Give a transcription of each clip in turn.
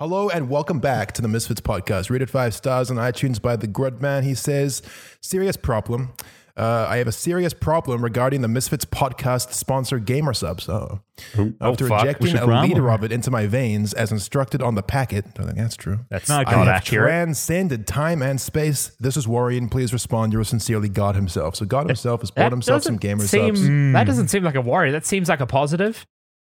Hello and welcome back to the Misfits podcast. Read it 5 stars on iTunes by the Grud Man. He says, serious problem. I have a serious problem regarding the Misfits podcast sponsor GamerSupps. After injecting a liter of it into my veins as instructed on the packet, I think that's true. That's not accurate. I have transcended time and space. This is worrying. Please respond. You're sincerely God himself. So God himself has bought himself some GamerSupps. That doesn't seem like a worry. That seems like a positive.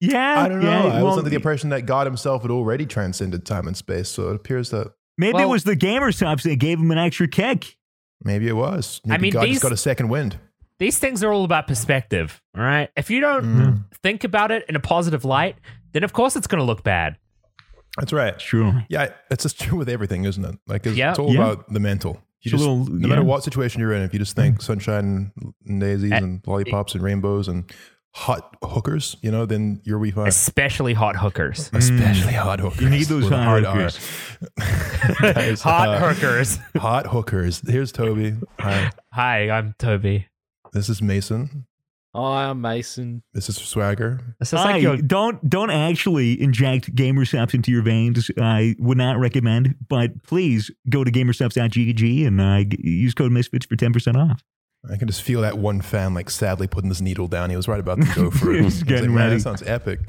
Yeah. I don't know. Yeah, I was under the impression that God himself had already transcended time and space. So it appears that maybe it was the GamerSupps that gave him an extra kick. Maybe it was. Maybe God just got a second wind. These things are all about perspective, all right? If you don't think about it in a positive light, then of course it's going to look bad. That's right. Sure. Yeah, it's just true with everything, isn't it? Like, it's all about the mental. You just, no matter what situation you're in, if you just think sunshine and daisies and lollipops and rainbows and hot hookers, then you'll be fine. Especially hot hookers. Especially hot hookers. You need those hot hookers. Guys, hookers. Hot hookers. Here's Toby. Hi, I'm Toby. This is Mason. Hi, I'm Mason. This is Swagger. This is like don't actually inject GamerSupps into your veins. I would not recommend, but please go to gamersupps.gg and use code Misfits for 10% off. I can just feel that one fan sadly putting this needle down. He was right about to go for it. He's getting ready. That sounds epic.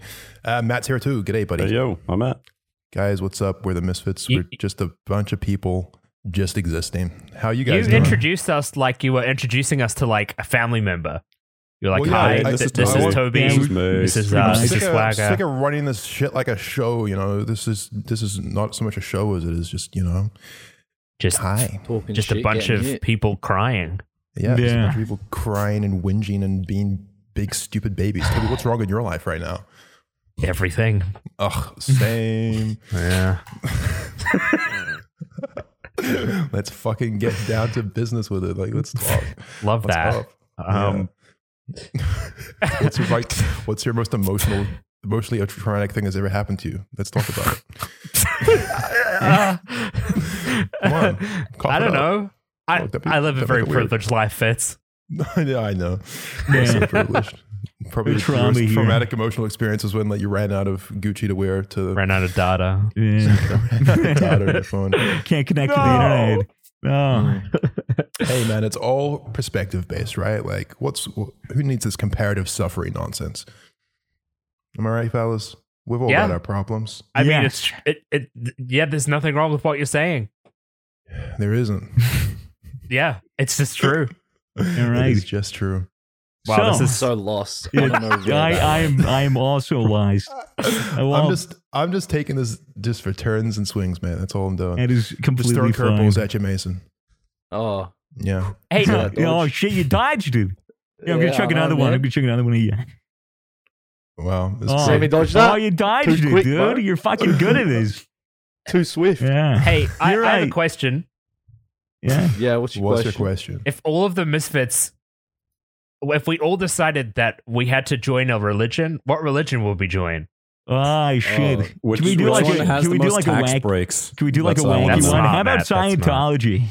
Matt's here too. G'day, buddy. Hey, yo, I'm Matt. Guys, what's up? We're the Misfits. We're just a bunch of people just existing. How are you guys doing? You introduced us like you were introducing us to a family member. You're like, hi, this is Toby. This is Swagger. It's like a running this shit like a show, This is not so much a show as it is just, Just hi. Just a bunch of people crying. Yeah, there's a bunch of people crying and whinging and being big, stupid babies. Toby, what's wrong in your life right now? Everything. Ugh, same. Yeah. Let's fucking get down to business with it. Like, let's talk. Love what's that. What's your most emotionally traumatic thing that's ever happened to you? Let's talk about it. Come on. I don't know. I live a very privileged life, Fitz. Yeah, I know. Yeah. So privileged. Probably the traumatic emotional experience was when you ran out of Gucci to wear. Ran out of data. Yeah. Ran out of data on your phone. Can't connect to the internet. No. Hey, man, it's all perspective based, right? Like, who needs this comparative suffering nonsense? Am I right, fellas? We've all got our problems. I mean, there's nothing wrong with what you're saying. There isn't. Yeah, it's just true. All right. It's just true. Wow, this is so lost. I don't know I am also lost. I'm just taking this just for turns and swings, man. That's all I'm doing. It is completely fine. Just throwing curveballs at you, Mason. Oh. Yeah. Hey, oh shit, you dodged, dude. Yeah, I'm going to chuck another one. I'm going to chuck another one of you. Wow. You dodged it, dude. Bro. You're fucking good at this. Too swift. Yeah. Hey, I have a question. Yeah. Yeah. What's your question? If all of the Misfits, if we all decided that we had to join a religion, what religion would we join? Oh shit! Can we do like a tax breaks? Can we do like a wacky one? How about Scientology?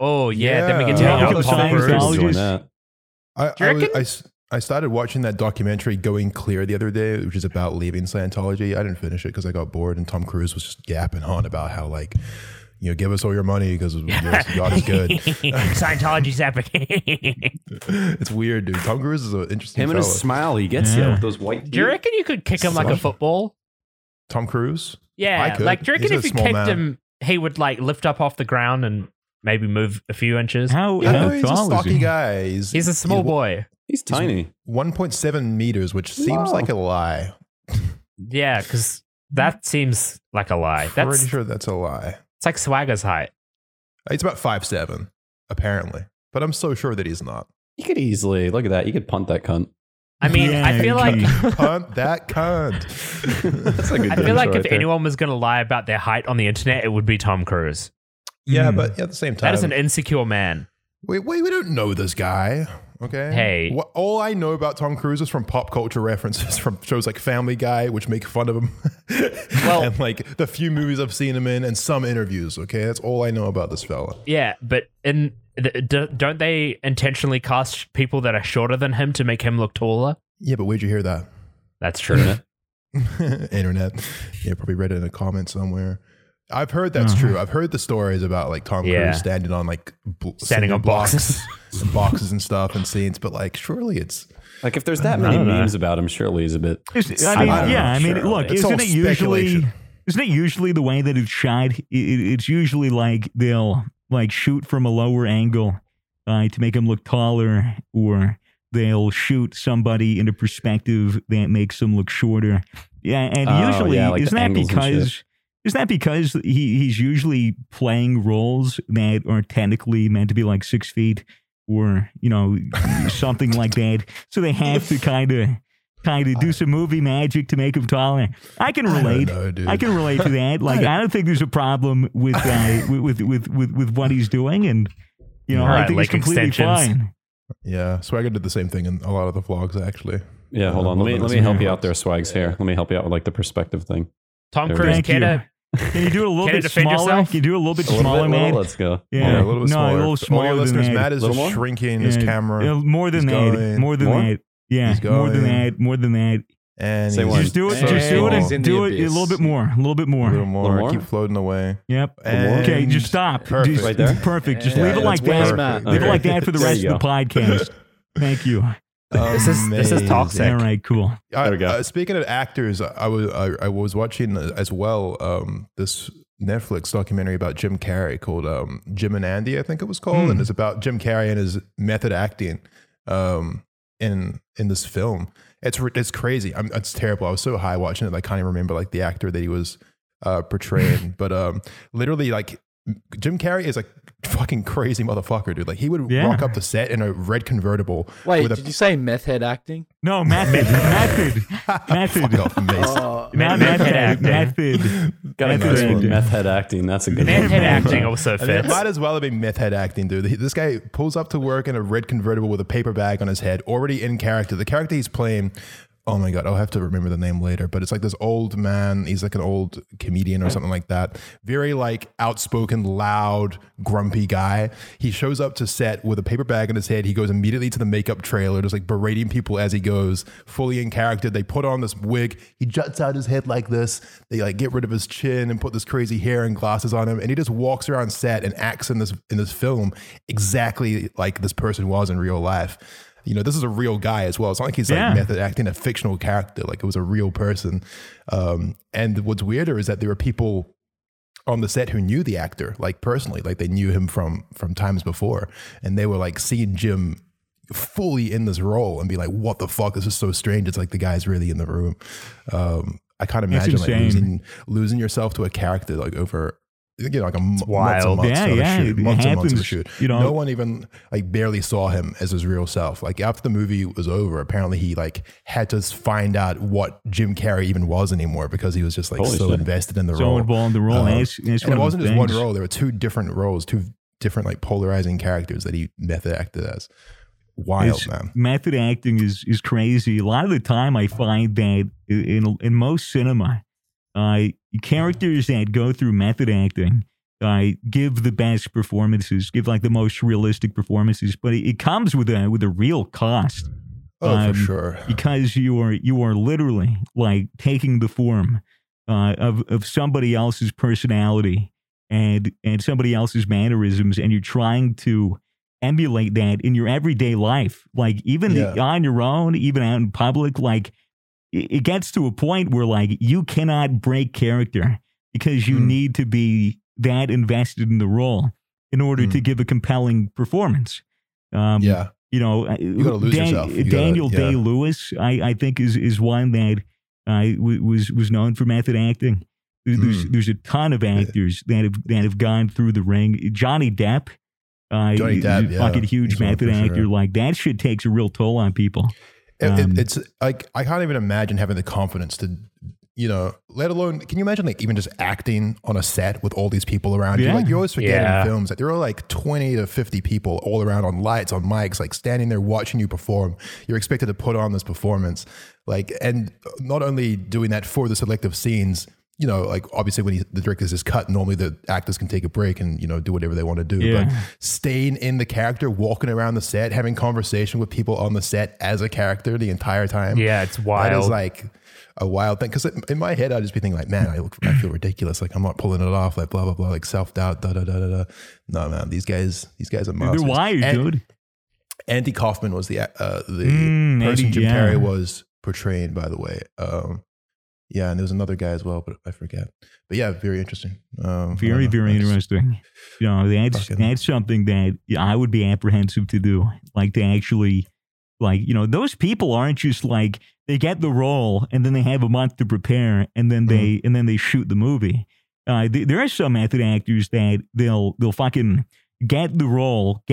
Oh yeah, then we can take out Scientologists. I started watching that documentary Going Clear the other day, which is about leaving Scientology. I didn't finish it because I got bored, and Tom Cruise was just yapping on about how give us all your money because God is good. Scientology's epic. It's weird, dude. Tom Cruise is an interesting fella. Him and his smile, he gets you with those white teeth. Do you reckon you could kick him like a football? Tom Cruise? Yeah. I could. Do you reckon if you kicked him, he would lift up off the ground and maybe move a few inches? How he's a stocky guy. He's a small boy. He's tiny. 1.7 meters, which seems like a lie. Yeah, because that seems like a lie. Pretty sure that's a lie. It's like Swagger's height. It's about 5'7", apparently. But I'm so sure that he's not. You could easily, look at that. You could punt that cunt. I mean, I feel like... Punt that cunt. That's a good I feel like right if there. Anyone was going to lie about their height on the internet, it would be Tom Cruise. Yeah, but at the same time... That is an insecure man. Wait, we don't know this guy, okay? Hey. All I know about Tom Cruise is from pop culture references from shows like Family Guy, which make fun of him, and the few movies I've seen him in and some interviews, okay? That's all I know about this fella. Yeah, but don't they intentionally cast people that are shorter than him to make him look taller? Yeah, but where'd you hear that? That's true. Internet. Yeah, probably read it in a comment somewhere. I've heard that's true. I've heard the stories about like Tom Cruise standing on like standing on boxes and boxes and stuff and scenes, but like surely it's like if there's that many memes about him, surely he's a bit. I mean, look, isn't it usually the way that it's shot? It's usually like they'll like shoot from a lower angle to make him look taller, or they'll shoot somebody into perspective that makes them look shorter. Yeah, and usually like isn't that because he's usually playing roles that are technically meant to be like 6 feet or, you know, something like that. So they have to kind of do some movie magic to make him taller. I can relate to that. Like, I don't think there's a problem with what he's doing, and you know, I think he's completely fine. Yeah, Swagger did the same thing in a lot of the vlogs, actually. Yeah, hold on. Let me help you out there, Swags. Here, let me help you out with like the perspective thing. Tom Cruise, can you do it a little bit smaller? Can you do a little bit smaller, man? Let's go. Yeah, a little bit smaller. No, a little smaller. All your listeners, Matt is just shrinking his camera. More than that. Yeah, more than that. And just do it a little bit more. A little more. Keep floating away. Yep. Okay, just stop. Perfect. Just, right there. Perfect. Just leave it like that. Leave it like that for the rest of the podcast. Thank you. This is toxic. All right, cool. There we go. Speaking of actors, I was watching as well this Netflix documentary about Jim Carrey called Jim and Andy, I think it was called, and it's about Jim Carrey and his method acting in this film. It's crazy. It's terrible. I was so high watching it, I can't even remember like the actor that he was portraying. But literally, like Jim Carrey is like fucking crazy motherfucker, dude. Like he would rock up the set in a red convertible. Wait, did you say meth head acting? No, method. Fuck off, Mason. Now method. Got to meth head acting. That's a good one. Meth head acting also fits. I mean, it might as well have been meth head acting, dude. This guy pulls up to work in a red convertible with a paper bag on his head, already in character. The character he's playing. Oh my God, I'll have to remember the name later, but it's like this old man. He's like an old comedian or something like that. Very like outspoken, loud, grumpy guy. He shows up to set with a paper bag on his head. He goes immediately to the makeup trailer, just like berating people as he goes, fully in character. They put on this wig. He juts out his head like this. They like get rid of his chin and put this crazy hair and glasses on him. And he just walks around set and acts in this film exactly like this person was in real life. You know, this is a real guy as well. It's not like he's like method acting a fictional character. Like it was a real person. And what's weirder is that there were people on the set who knew the actor, like personally, like they knew him from times before. And they were like seeing Jim fully in this role and be like, what the fuck? This is so strange. It's like the guy's really in the room. I can't imagine like losing yourself to a character like over... You know, like a months and months of shoot. You know, no one even like barely saw him as his real self. Like after the movie was over, apparently he like had to find out what Jim Carrey even was anymore because he was just like invested in the role. So involved in the role. And it wasn't just one role. There were two different roles, two different like polarizing characters that he method acted as. Wild, man. Method acting is crazy. A lot of the time I find that in most cinema, characters that go through method acting give the best performances, give like the most realistic performances, but it comes with a real cost. For sure. Because you are literally like taking the form of somebody else's personality and somebody else's mannerisms, and you're trying to emulate that in your everyday life. Like even on your own, even out in public, like it gets to a point where like you cannot break character because you need to be that invested in the role in order to give a compelling performance. You know, you gotta lose yourself. Daniel Day-Lewis, I think is one that was known for method acting. There's a ton of actors that have gone through the ring. Johnny Depp is a fucking huge method actor. Sure. Like that shit takes a real toll on people. It's like I can't even imagine having the confidence to, you know, let alone, can you imagine like even just acting on a set with all these people around you? Like you always forget in films that there are like 20 to 50 people all around on lights, on mics, like standing there watching you perform. You're expected to put on this performance, like, and not only doing that for the selective scenes you know, like obviously when the director says cut, normally the actors can take a break and, you know, do whatever they want to do. Yeah. But staying in the character, walking around the set, having conversation with people on the set as a character the entire time. Yeah, it's wild. That is like a wild thing. Because in my head, I'd just be thinking like, man, I feel ridiculous. Like I'm not pulling it off. Like blah, blah, blah. Like self-doubt, da, da, da, da, da. No, man, these guys are masters. They're wild, dude. Andy Kaufman was the person Jim Carrey was portraying, by the way. Yeah, and there was another guy as well, but I forget. But yeah, very interesting. Very, very interesting. You know, that's something that I would be apprehensive to do. Like to actually, like, you know, those people aren't just like they get the role and then they have a month to prepare and then they shoot the movie. There are some method actors that they'll fucking get the role,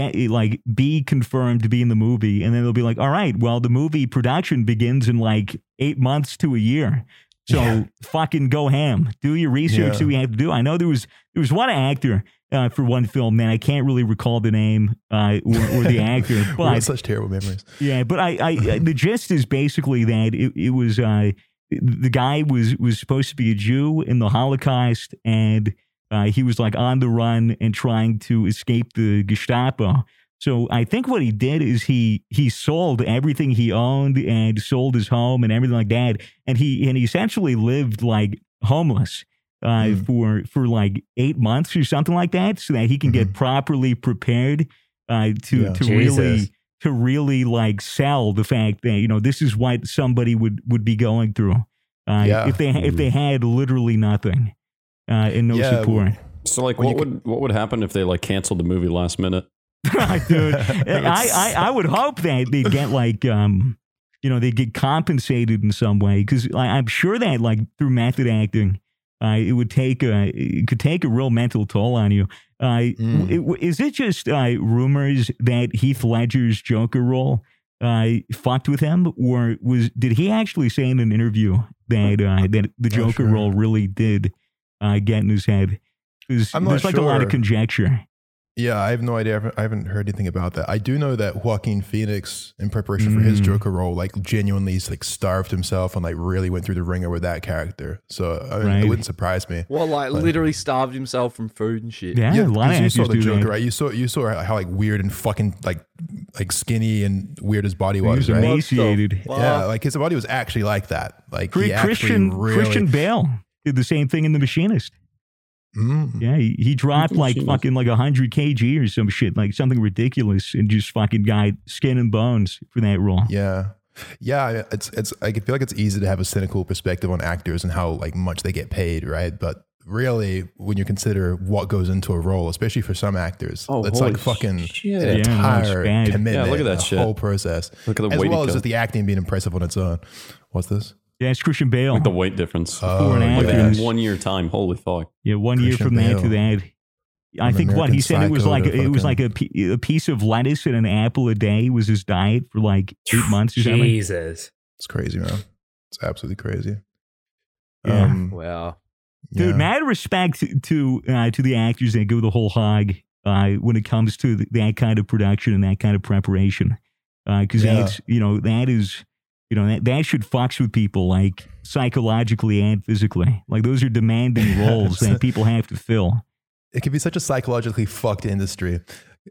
be confirmed to be in the movie, and then they'll be like, all right, well, the movie production begins in like 8 months to a year. So fucking go ham. Do your research that we have to do. I know there was one actor for one film, man. I can't really recall the name or the actor. But we have such terrible memories. Yeah, but I the gist is basically that it was the guy was supposed to be a Jew in the Holocaust, and he was like on the run and trying to escape the Gestapo. So I think what he did is he sold everything he owned and sold his home and everything like that, and he essentially lived like homeless for like 8 months or something like that, so that he can get properly prepared to really like sell the fact that, you know, this is what somebody would be going through if they had literally nothing and no support. So like, what would happen if they like canceled the movie last minute? Dude, I would hope that they'd get like, you know, they get compensated in some way, because I'm sure that like through method acting, it could take a real mental toll on you. Is it just rumors that Heath Ledger's Joker role fucked with him, or did he actually say in an interview that that the Joker role really did get in his head? There's like a lot of conjecture. Yeah, I have no idea. I haven't heard anything about that. I do know that Joaquin Phoenix, in preparation for his Joker role, like genuinely like starved himself and like really went through the ringer with that character. So I mean, it wouldn't surprise me. Well, like literally starved himself from food and shit. Yeah, because you saw the Joker, right? You saw how like weird and fucking like skinny and weird his body was, right? Emaciated. Yeah, like his body was actually like that. Like Christian Bale did the same thing in The Machinist. Yeah, he dropped like fucking like 100 kg or some shit, like something ridiculous, and just fucking got skin and bones for that role. Yeah, it's. I feel like it's easy to have a cynical perspective on actors and how like much they get paid, right? But really, when you consider what goes into a role, especially for some actors, it's like fucking an entire commitment. Yeah, look at that shit. Whole process. Look at the weight, as well as just the acting being impressive on its own. What's this? Yeah, it's Christian Bale. Like the weight difference. Oh, like in 1 year time. Holy fuck. Yeah, 1 year from that to that. I think what he said, it was like a piece of lettuce and an apple a day was his diet for like 8 months or something. Jesus. It's crazy, man. It's absolutely crazy. Yeah. Wow. Dude, mad respect to the actors that go the whole hog when it comes to that kind of production and that kind of preparation. Because that's, you know, that is... You know, that should fucks with people, like psychologically and physically. Like those are demanding roles that people have to fill. It could be such a psychologically fucked industry.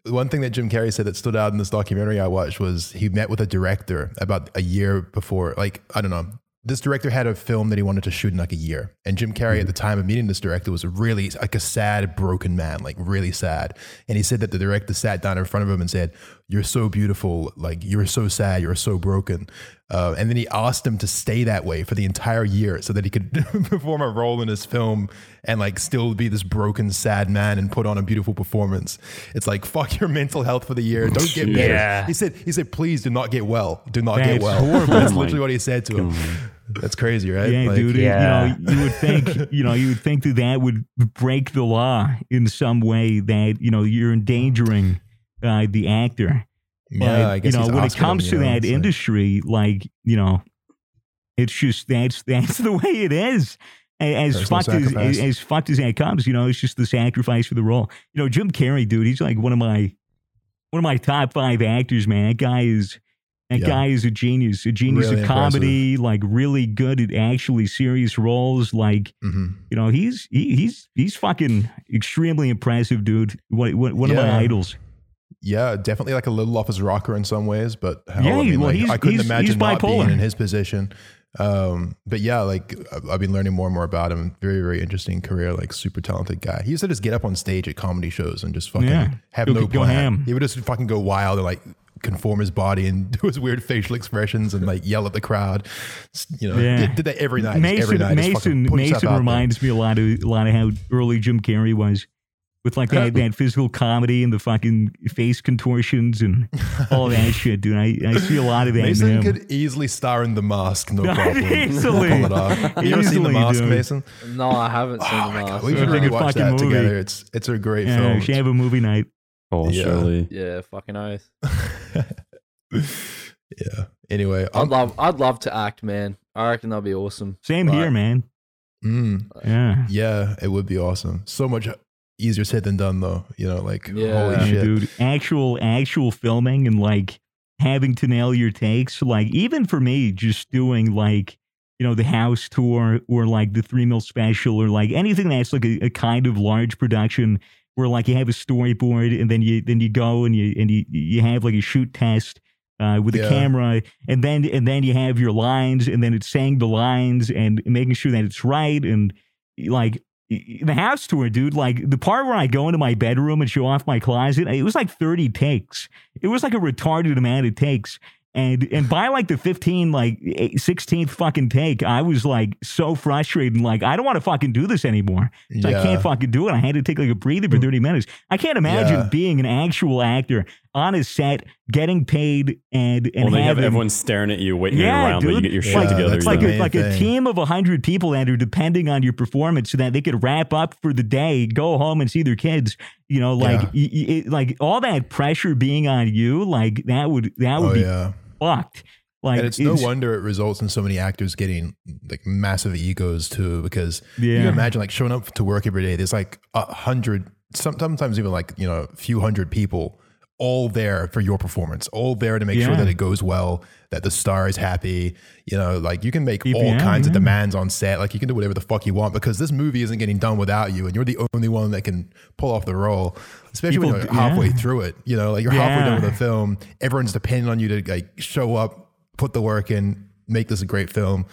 One thing that Jim Carrey said that stood out in this documentary I watched was he met with a director about a year before. Like, I don't know. This director had a film that he wanted to shoot in like a year. And Jim Carrey at the time of meeting this director was really like a sad, broken man, like really sad. And he said that the director sat down in front of him and said, "You're so beautiful. Like you're so sad. You're so broken." And then he asked him to stay that way for the entire year so that he could perform a role in his film and like still be this broken, sad man and put on a beautiful performance. It's like, fuck your mental health for the year. Don't get better. Yeah. He said, please do not get well. Do not get well. Horrible. That's literally what he said to him. That's crazy, right? Yeah, like, dude. Yeah. You know, you would think that would break the law in some way, that, you know, you're endangering the actor. Yeah, I guess, you know, when it comes to that industry, like, you know, it's just that's the way it is. As fucked as that comes, you know, it's just the sacrifice for the role. You know, Jim Carrey, dude, he's like one of my top five actors, man. That guy is. That guy is a genius. A genius really of comedy, impressive. Like really good at actually serious roles. Like, you know, he's fucking extremely impressive, dude. One of my idols. Yeah, definitely like a little off his rocker in some ways, but I couldn't imagine not being in his position. But yeah, like I've been learning more and more about him. Very, very interesting career, like super talented guy. He used to just get up on stage at comedy shows and just fucking have no plan. He would just fucking go wild and like conform his body and do his weird facial expressions and like yell at the crowd. You know, did that every night. Mason reminds me a lot of how early Jim Carrey was. With like that physical comedy and the fucking face contortions and all that shit, dude. I see a lot of that. Mason could easily star in The Mask, no problem. Easily. You ever seen The Mask, dude. Mason? No, I haven't seen The Mask. God. We should really watch that movie together. It's a great film. We should have a movie night. Oh, surely. Yeah, fucking oath. Yeah. Anyway, I'd love to act, man. I reckon that'd be awesome. Same here, man. Yeah. Yeah, it would be awesome. So much easier said than done, though, you know, like holy shit, dude. Actual filming and like having to nail your takes, like even for me, just doing like, you know, the house tour or like the 3 Mil special or like anything that's like a kind of large production where like you have a storyboard and then you go and you have like a shoot test with a camera, and then you have your lines, and then it's saying the lines and making sure that it's right, and like the house tour, dude, like the part where I go into my bedroom and show off my closet, it was like 30 takes. It was like a retarded amount of takes. And by like the 16th fucking take, I was like so frustrated and like, I don't want to fucking do this anymore. So I can't fucking do it. I had to take like a breather for 30 minutes. I can't imagine being an actual actor on a set, getting paid, and having everyone staring at you, waiting around while you get your shit together. It's like a team of 100 people that are depending on your performance so that they could wrap up for the day, go home and see their kids. You know, like like all that pressure being on you, like that would be fucked. Like, and it's no wonder it results in so many actors getting like massive egos too, because you imagine like showing up to work every day. There's like 100, sometimes even like, you know, a few hundred people all there for your performance, all there to make sure that it goes well, that the star is happy. You know, like you can make all kinds of demands on set. Like you can do whatever the fuck you want because this movie isn't getting done without you, and you're the only one that can pull off the role. Especially when you're halfway through it, you know, like you're halfway done with the film. Everyone's depending on you to like show up, put the work in, make this a great film.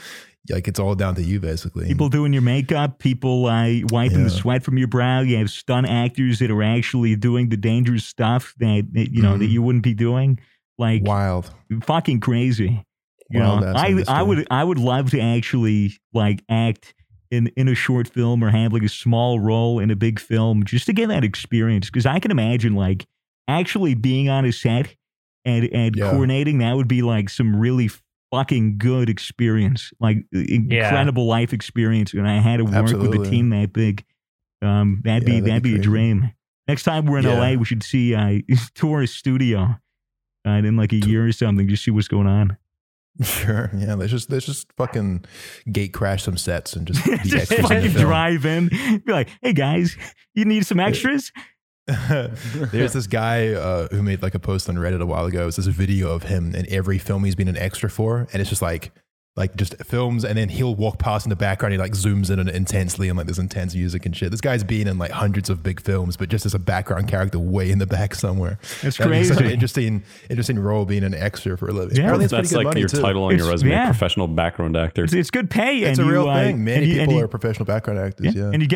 Like it's all down to you, basically. People doing your makeup, people wiping the sweat from your brow. You have stunt actors that are actually doing the dangerous stuff that you know that you wouldn't be doing. Like wild, fucking crazy. You know, I would love to actually like act in a short film or have like a small role in a big film just to get that experience, because I can imagine like actually being on a set and coordinating. That would be like some really fucking good experience, like incredible life experience. And I had to work with a team that big. That'd be a dream. Next time we're in LA, we should see tourist studio in like a year or something, just see what's going on. Sure. Yeah. Let's just fucking gate crash some sets and just, just fucking drive in. Be like, hey guys, you need some extras? There's this guy who made like a post on Reddit a while ago. It's this video of him in every film he's been an extra for, and it's just like just films, and then he'll walk past in the background. He like zooms in intensely, and like there's intense music and shit. This guy's been in like hundreds of big films, but just as a background character, way in the back somewhere. It's crazy. Such an interesting role, being an extra for a living. Yeah, apparently that's like your title on your resume, professional background actor. It's good pay. It's a real thing. Many people are professional background actors. Yeah, and you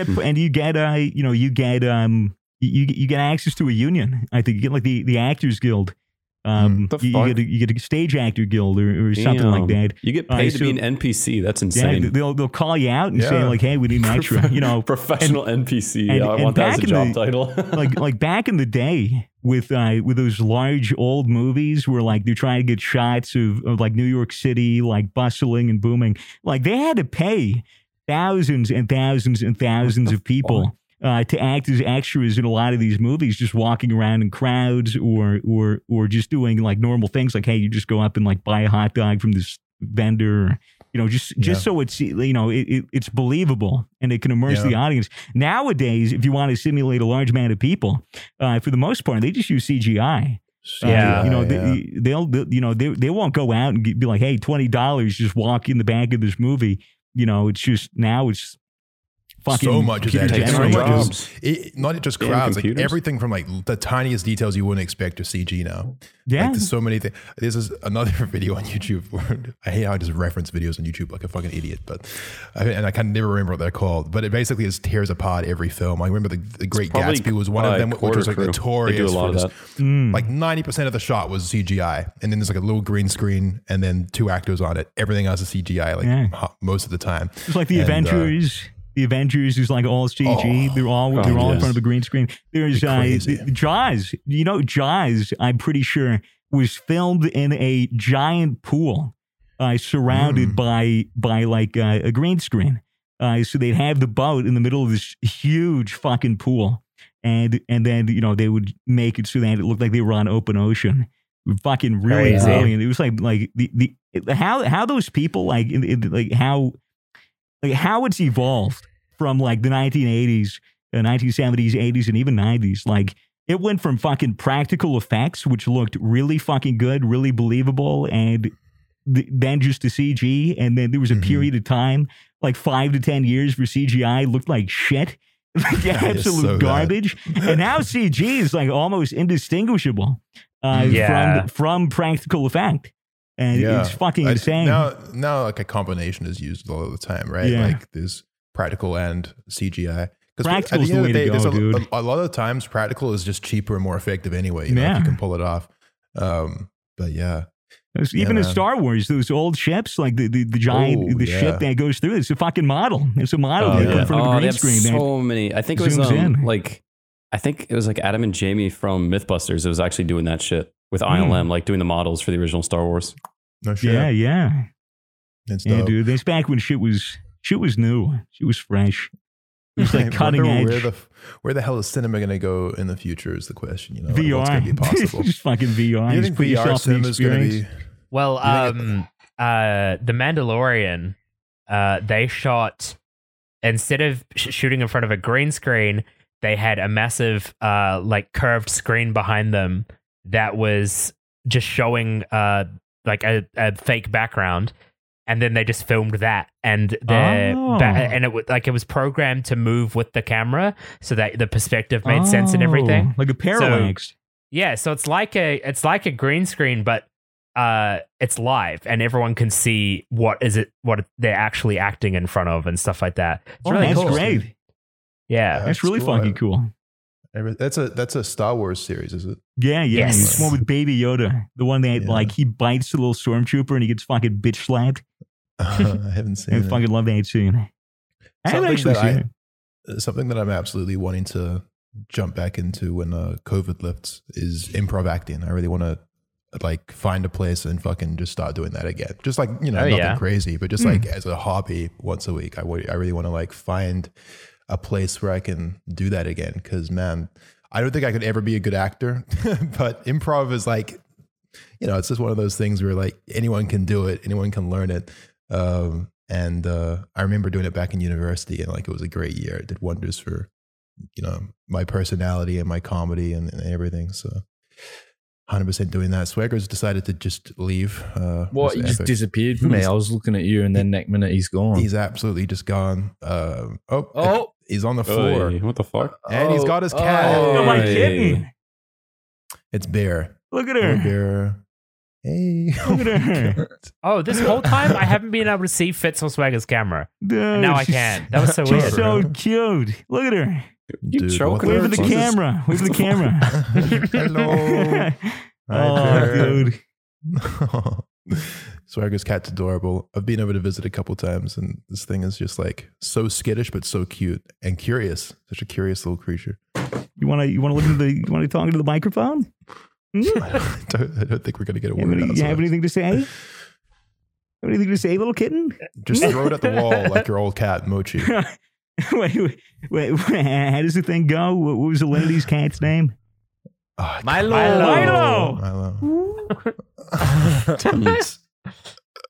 get access to a union. I think you get like the Actors Guild. You get a stage actor guild or something like that. You get paid to be an NPC. That's insane. Yeah, they'll call you out and say like, hey, we need an extra, you know, professional NPC. I want that as a job title. like back in the day with those large old movies where like they're trying to get shots of like New York City, like bustling and booming, like they had to pay thousands and thousands and thousands of people. Fuck? To act as extras in a lot of these movies, just walking around in crowds or just doing like normal things, like, hey, you just go up and like buy a hot dog from this vendor, you know, just so it's, you know, it's believable and it can immerse the audience. Nowadays, if you want to simulate a large amount of people, for the most part, they just use CGI. Yeah, they won't go out and be like, hey, $20, just walk in the bank of this movie. You know, it's just now it's fucking so much of that. So much is, not just crowds, like everything from like the tiniest details you wouldn't expect to CG now. Yeah, like, there's so many things. This is another video on YouTube. Where I hate how I just reference videos on YouTube like a fucking idiot, but I kind of never remember what they're called. But it basically just tears apart every film. I remember the Great Gatsby was one of them, which was like notorious for just, like 90% of the shot was CGI, and then there's like a little green screen, and then two actors on it. Everything else is CGI, like most of the time. It's like Avengers. The Avengers is like all CG. Oh, they're all in front of a green screen. There's Jaws. You know, Jaws, I'm pretty sure, was filmed in a giant pool surrounded by like a green screen. So they'd have the boat in the middle of this huge fucking pool. And then, you know, they would make it so that it looked like they were on open ocean. Fucking really brilliant. It was like the how those people how it's evolved from like the 1980s, 1970s, 80s, and even 90s. Like it went from fucking practical effects, which looked really fucking good, really believable, and then just to CG. And then there was a period of time, like 5 to 10 years, where CGI looked like shit, like absolute garbage. And now CG is like almost indistinguishable from practical effect. And it's fucking insane. Now like a combination is used all the time, right? Yeah. Like there's practical and CGI. Because at the end of the day, a lot of times practical is just cheaper and more effective anyway. You know, if you can pull it off. But yeah. Even in Star Wars, those old ships, like the giant ship that goes through, it's a fucking model. It's a model in front of a green screen. So many. I think it was like Adam and Jamie from MythBusters. It was actually doing that shit with ILM, like doing the models for the original Star Wars. No shit. Yeah. That's dope. Dude, that's back when shit was new. Shit was fresh. It was like cutting edge. Where the hell is cinema going to go in the future is the question. You know, VR. What's going to be possible? Just fucking VR. You think VR cinema is going to be? Well, The Mandalorian, they shot, instead of shooting in front of a green screen, they had a massive like curved screen behind them that was just showing like a fake background, and then they just filmed that, and and it was like it was programmed to move with the camera so that the perspective made sense and everything, like a parallax. So it's like a green screen, but it's live and everyone can see what they're actually acting in front of and stuff like that. It's really cool. Great. Yeah, that's really cool. Fucking cool. That's a Star Wars series, is it? Yes. The one with Baby Yoda, the one that like he bites the little stormtrooper and he gets fucking bitch slapped. I haven't seen it. I fucking love that scene. I haven't actually seen it. Something that I'm absolutely wanting to jump back into when COVID lifts is improv acting. I really want to like find a place and fucking just start doing that again. Just like, you know, nothing crazy, but just like as a hobby once a week. I really want to like find a place where I can do that again, because man, I don't think I could ever be a good actor. But improv is like, you know, it's just one of those things where like anyone can do it, anyone can learn it. I remember doing it back in university, and like it was a great year. It did wonders for, you know, my personality and my comedy and everything. So 100% doing that. Swagger's decided to just leave. What? He just disappeared from me. I was looking at you, and then next minute he's gone. He's absolutely just gone. He's on the floor. Oy, what the fuck? And he's got his cat. Am I kidding? It's Bear. Look at her. Hey, Bear. Hey. Look at her. This whole time I haven't been able to see Fitz or Swagger's camera. Dude, now I can. That was so weird. She's so cute. Look at her. Wave at the camera. Wave at the camera. Hello. Hi, dude. Swagger's cat's adorable. I've been over to visit a couple times, and this thing is just like so skittish, but so cute and curious. Such a curious little creature. You wanna look at you wanna talk into the microphone? I don't think we're gonna get a word out. You have anything to say? Anything to say, little kitten? Just throw it at the wall like your old cat, Mochi. Wait, how does the thing go? What was the lady's cat's name? Milo.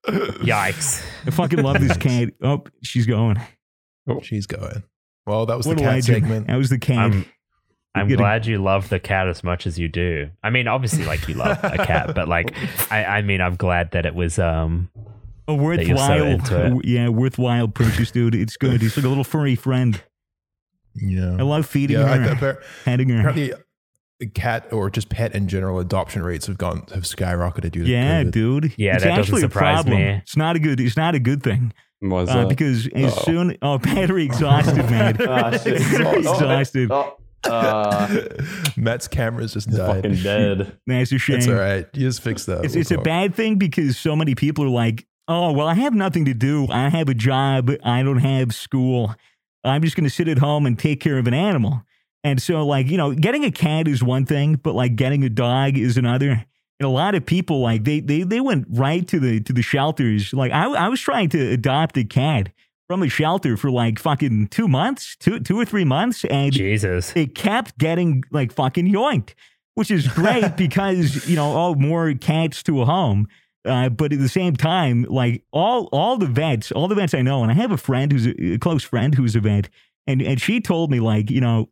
Yikes. I fucking love this cat. Oh, she's going. Well, that was the cat segment. That was the cat. I'm glad you love the cat as much as you do. I mean, obviously, like, you love a cat, but like, I mean, I'm glad that it was a worthwhile, so worthwhile purchase, dude. It's good. He's like a little furry friend. Yeah, I love feeding her, petting her. Apparently, cat or just pet in general adoption rates have skyrocketed due to COVID. Dude. Yeah, it's that doesn't surprise me. It's not a good thing. Why's that? Because as soon, battery exhausted, man. Exhausted. Matt's camera's just died. Fucking dead. That's a shame. It's all right. You just fix that. It's a bad thing because so many people are like, oh, well, I have nothing to do. I have a job. I don't have school. I'm just going to sit at home and take care of an animal. And so, like, you know, getting a cat is one thing, but like getting a dog is another. And a lot of people, like, they went right to the shelters. Like, I was trying to adopt a cat from a shelter for like fucking 2 months, two or three months, and Jesus, it kept getting like fucking yoinked, which is great because, you know, more cats to a home. But at the same time, like all the vets I know, and I have a friend who's a close friend who's a vet, and she told me, like, you know,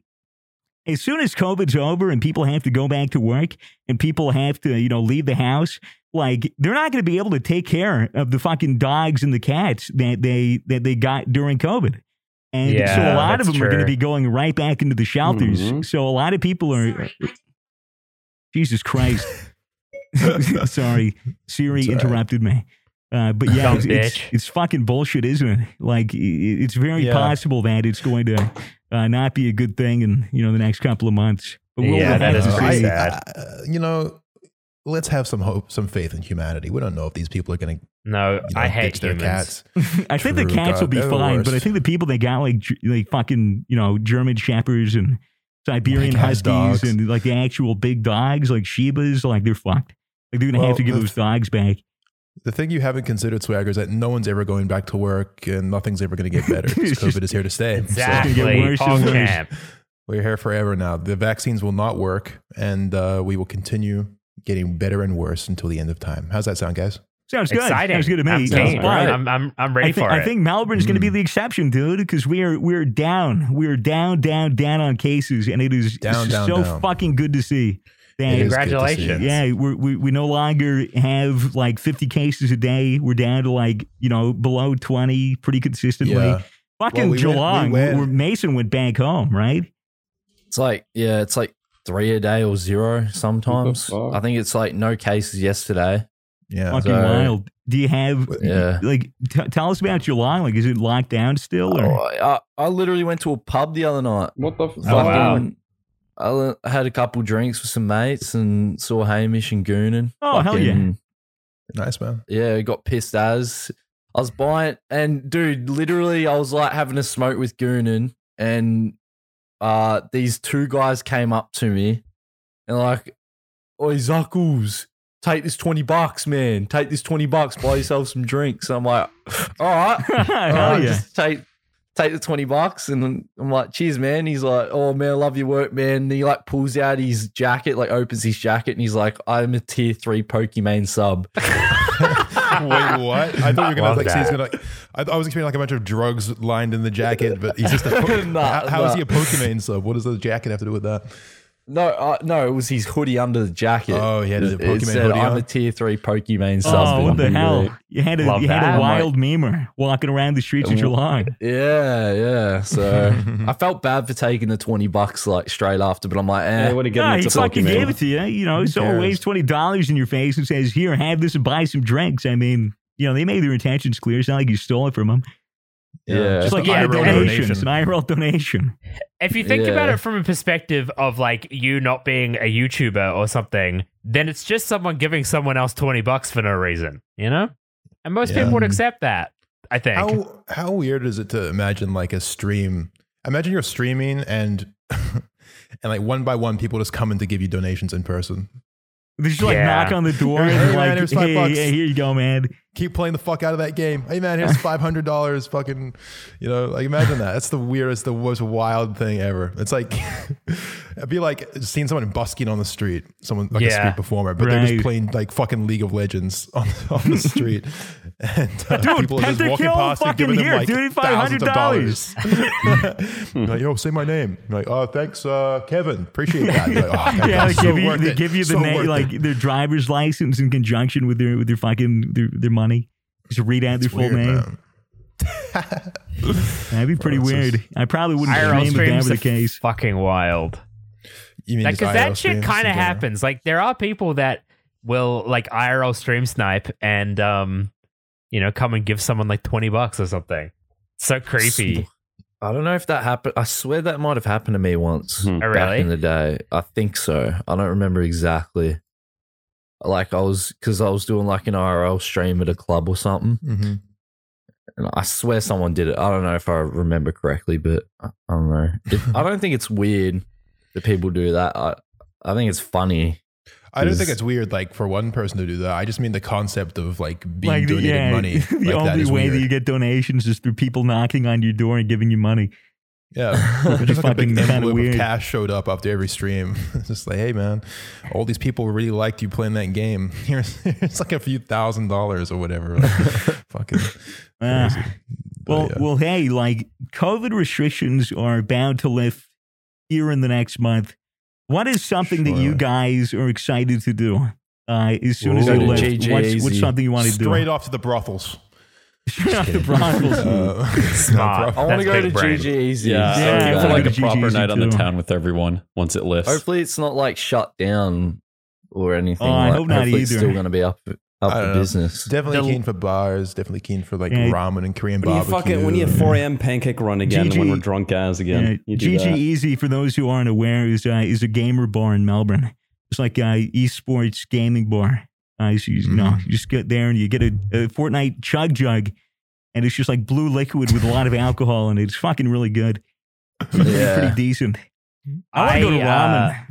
as soon as COVID's over and people have to go back to work and people have to, you know, leave the house, like, they're not going to be able to take care of the fucking dogs and the cats that they got during COVID. And so a lot of them are going to be going right back into the shelters. Mm-hmm. So a lot of people are... Jesus Christ. Sorry, Siri interrupted me. But yeah, it's fucking bullshit, isn't it? Like, it's very possible that it's going to not be a good thing in, you know, the next couple of months. But that is pretty sad. You know, let's have some hope, some faith in humanity. We don't know if these people are going to. No, you know, I hate their cats. I think the cats will be fine, but I think the people they got like fucking, you know, German shepherds and Siberian huskies and like the actual big dogs, like Shibas, like they're fucked. Like they're gonna have to give those dogs back. The thing you haven't considered, Swagger, is that no one's ever going back to work and nothing's ever going to get better. COVID is here to stay. Exactly. So it's gonna get worse and worse. We're here forever now. The vaccines will not work, and we will continue getting better and worse until the end of time. How's that sound, guys? Sounds good. Exciting. Sounds good to me. I'm ready for it. I think Melbourne's going to be the exception, dude, because we're down. We're down on cases, and it is down. Fucking good to see. Congratulations. Yeah, we no longer have like 50 cases a day. We're down to like, you know, below 20 pretty consistently. Yeah. Fucking Geelong. Mason went back home, right? It's like, yeah, it's like 3 a day or 0 sometimes. I think it's like no cases yesterday. Yeah. Fucking wild. Do you have, like, tell us about Geelong. Like, is it locked down still? Or? I literally went to a pub the other night. What the fuck? Wow. I had a couple drinks with some mates and saw Hamish and Goonan. Oh, hell yeah. Nice, man. Yeah, got pissed as. I was buying, and dude, literally I was like having a smoke with Goonan, and these two guys came up to me and like, oi, Zuckles, take this $20, man. Take this $20, buy yourself some drinks. And I'm like, all right. Just take the $20, and I'm like, cheers, man. He's like, oh man, I love your work, man. And he like pulls out his jacket, like opens his jacket, and he's like, I'm a tier 3 Pokimane sub. Wait, what? I thought you were gonna like say he's gonna. I was expecting like a bunch of drugs lined in the jacket, but he's just a. How is he a Pokimane sub? What does the jacket have to do with that? No, it was his hoodie under the jacket. Oh, he had a Pokimane hoodie. I'm a tier 3 Pokimane sub. Oh, what the hell? You had a wild memer walking around the streets of July. Yeah. So I felt bad for taking the $20 like straight after, but I'm like, what are you getting? He fucking gave it to you. You know, someone waves $20 in your face and says, "Here, have this and buy some drinks." I mean, you know, they made their intentions clear. It's not like you stole it from them. Yeah, it's like an IRL donation. It's an IRL donation. If you think about it from a perspective of like you not being a YouTuber or something, then it's just someone giving someone else $20 for no reason, you know? And most people would accept that, I think. How weird is it to imagine like a stream? Imagine you're streaming and like one by one people just come in to give you donations in person. They just like knock on the door and like, man, hey, here you go, man. Keep playing the fuck out of that game. Hey, man, here's $500. Fucking, you know, like imagine that. That's the weirdest, the most wild thing ever. It's like, It'd be like seeing someone busking on the street, someone like a street performer, but they're just playing like fucking League of Legends on the street. And people are just walking past and giving them like thousands of dollars. Like, yo, say my name. I'm like, oh, thanks, Kevin. Appreciate that. Like, oh, yeah, they give you the name, like their driver's license in conjunction with their fucking their money. Just read out their full name. That'd be pretty weird. I probably wouldn't name if that were the case. Fucking wild. Because that shit kind of happens. Like there are people that will like IRL stream snipe and come and give someone like $20 or something. So creepy. I don't know if that happened. I swear that might have happened to me once back in the day. I think so. I don't remember exactly. Like I was doing like an IRL stream at a club or something. Mm-hmm. And I swear someone did it. I don't know if I remember correctly, but I don't know. I don't think it's weird that people do that. I think it's funny. I don't think it's weird, like for one person to do that. I just mean the concept of like being like, donated money. The like only way that you get donations is through people knocking on your door and giving you money. Yeah, just like a big envelope of cash showed up after every stream. It's just like, hey man, all these people really liked you playing that game. Here's like a few $1,000 or whatever. Like, fucking crazy. Well, hey, like COVID restrictions are bound to lift here in the next month. What is something that you guys are excited to do as soon as you lift? What's something you want to do? Straight off to the brothels. The Broncos. I want to go to GG's. Yeah. For like a proper night on the town with everyone once it lifts. Hopefully it's not like shut down or anything. I hope not either. It's still going to be up for business. Definitely keen for bars. Definitely keen for like ramen and Korean barbecue. When you have 4 a.m. pancake run again, when we're drunk guys again. GG Easy, for those who aren't aware, is a gamer bar in Melbourne. It's like an esports gaming bar. You just get there and you get a Fortnite chug jug, and it's just like blue liquid with a lot of alcohol in it. It's fucking really good. It's pretty decent. I want to go to ramen.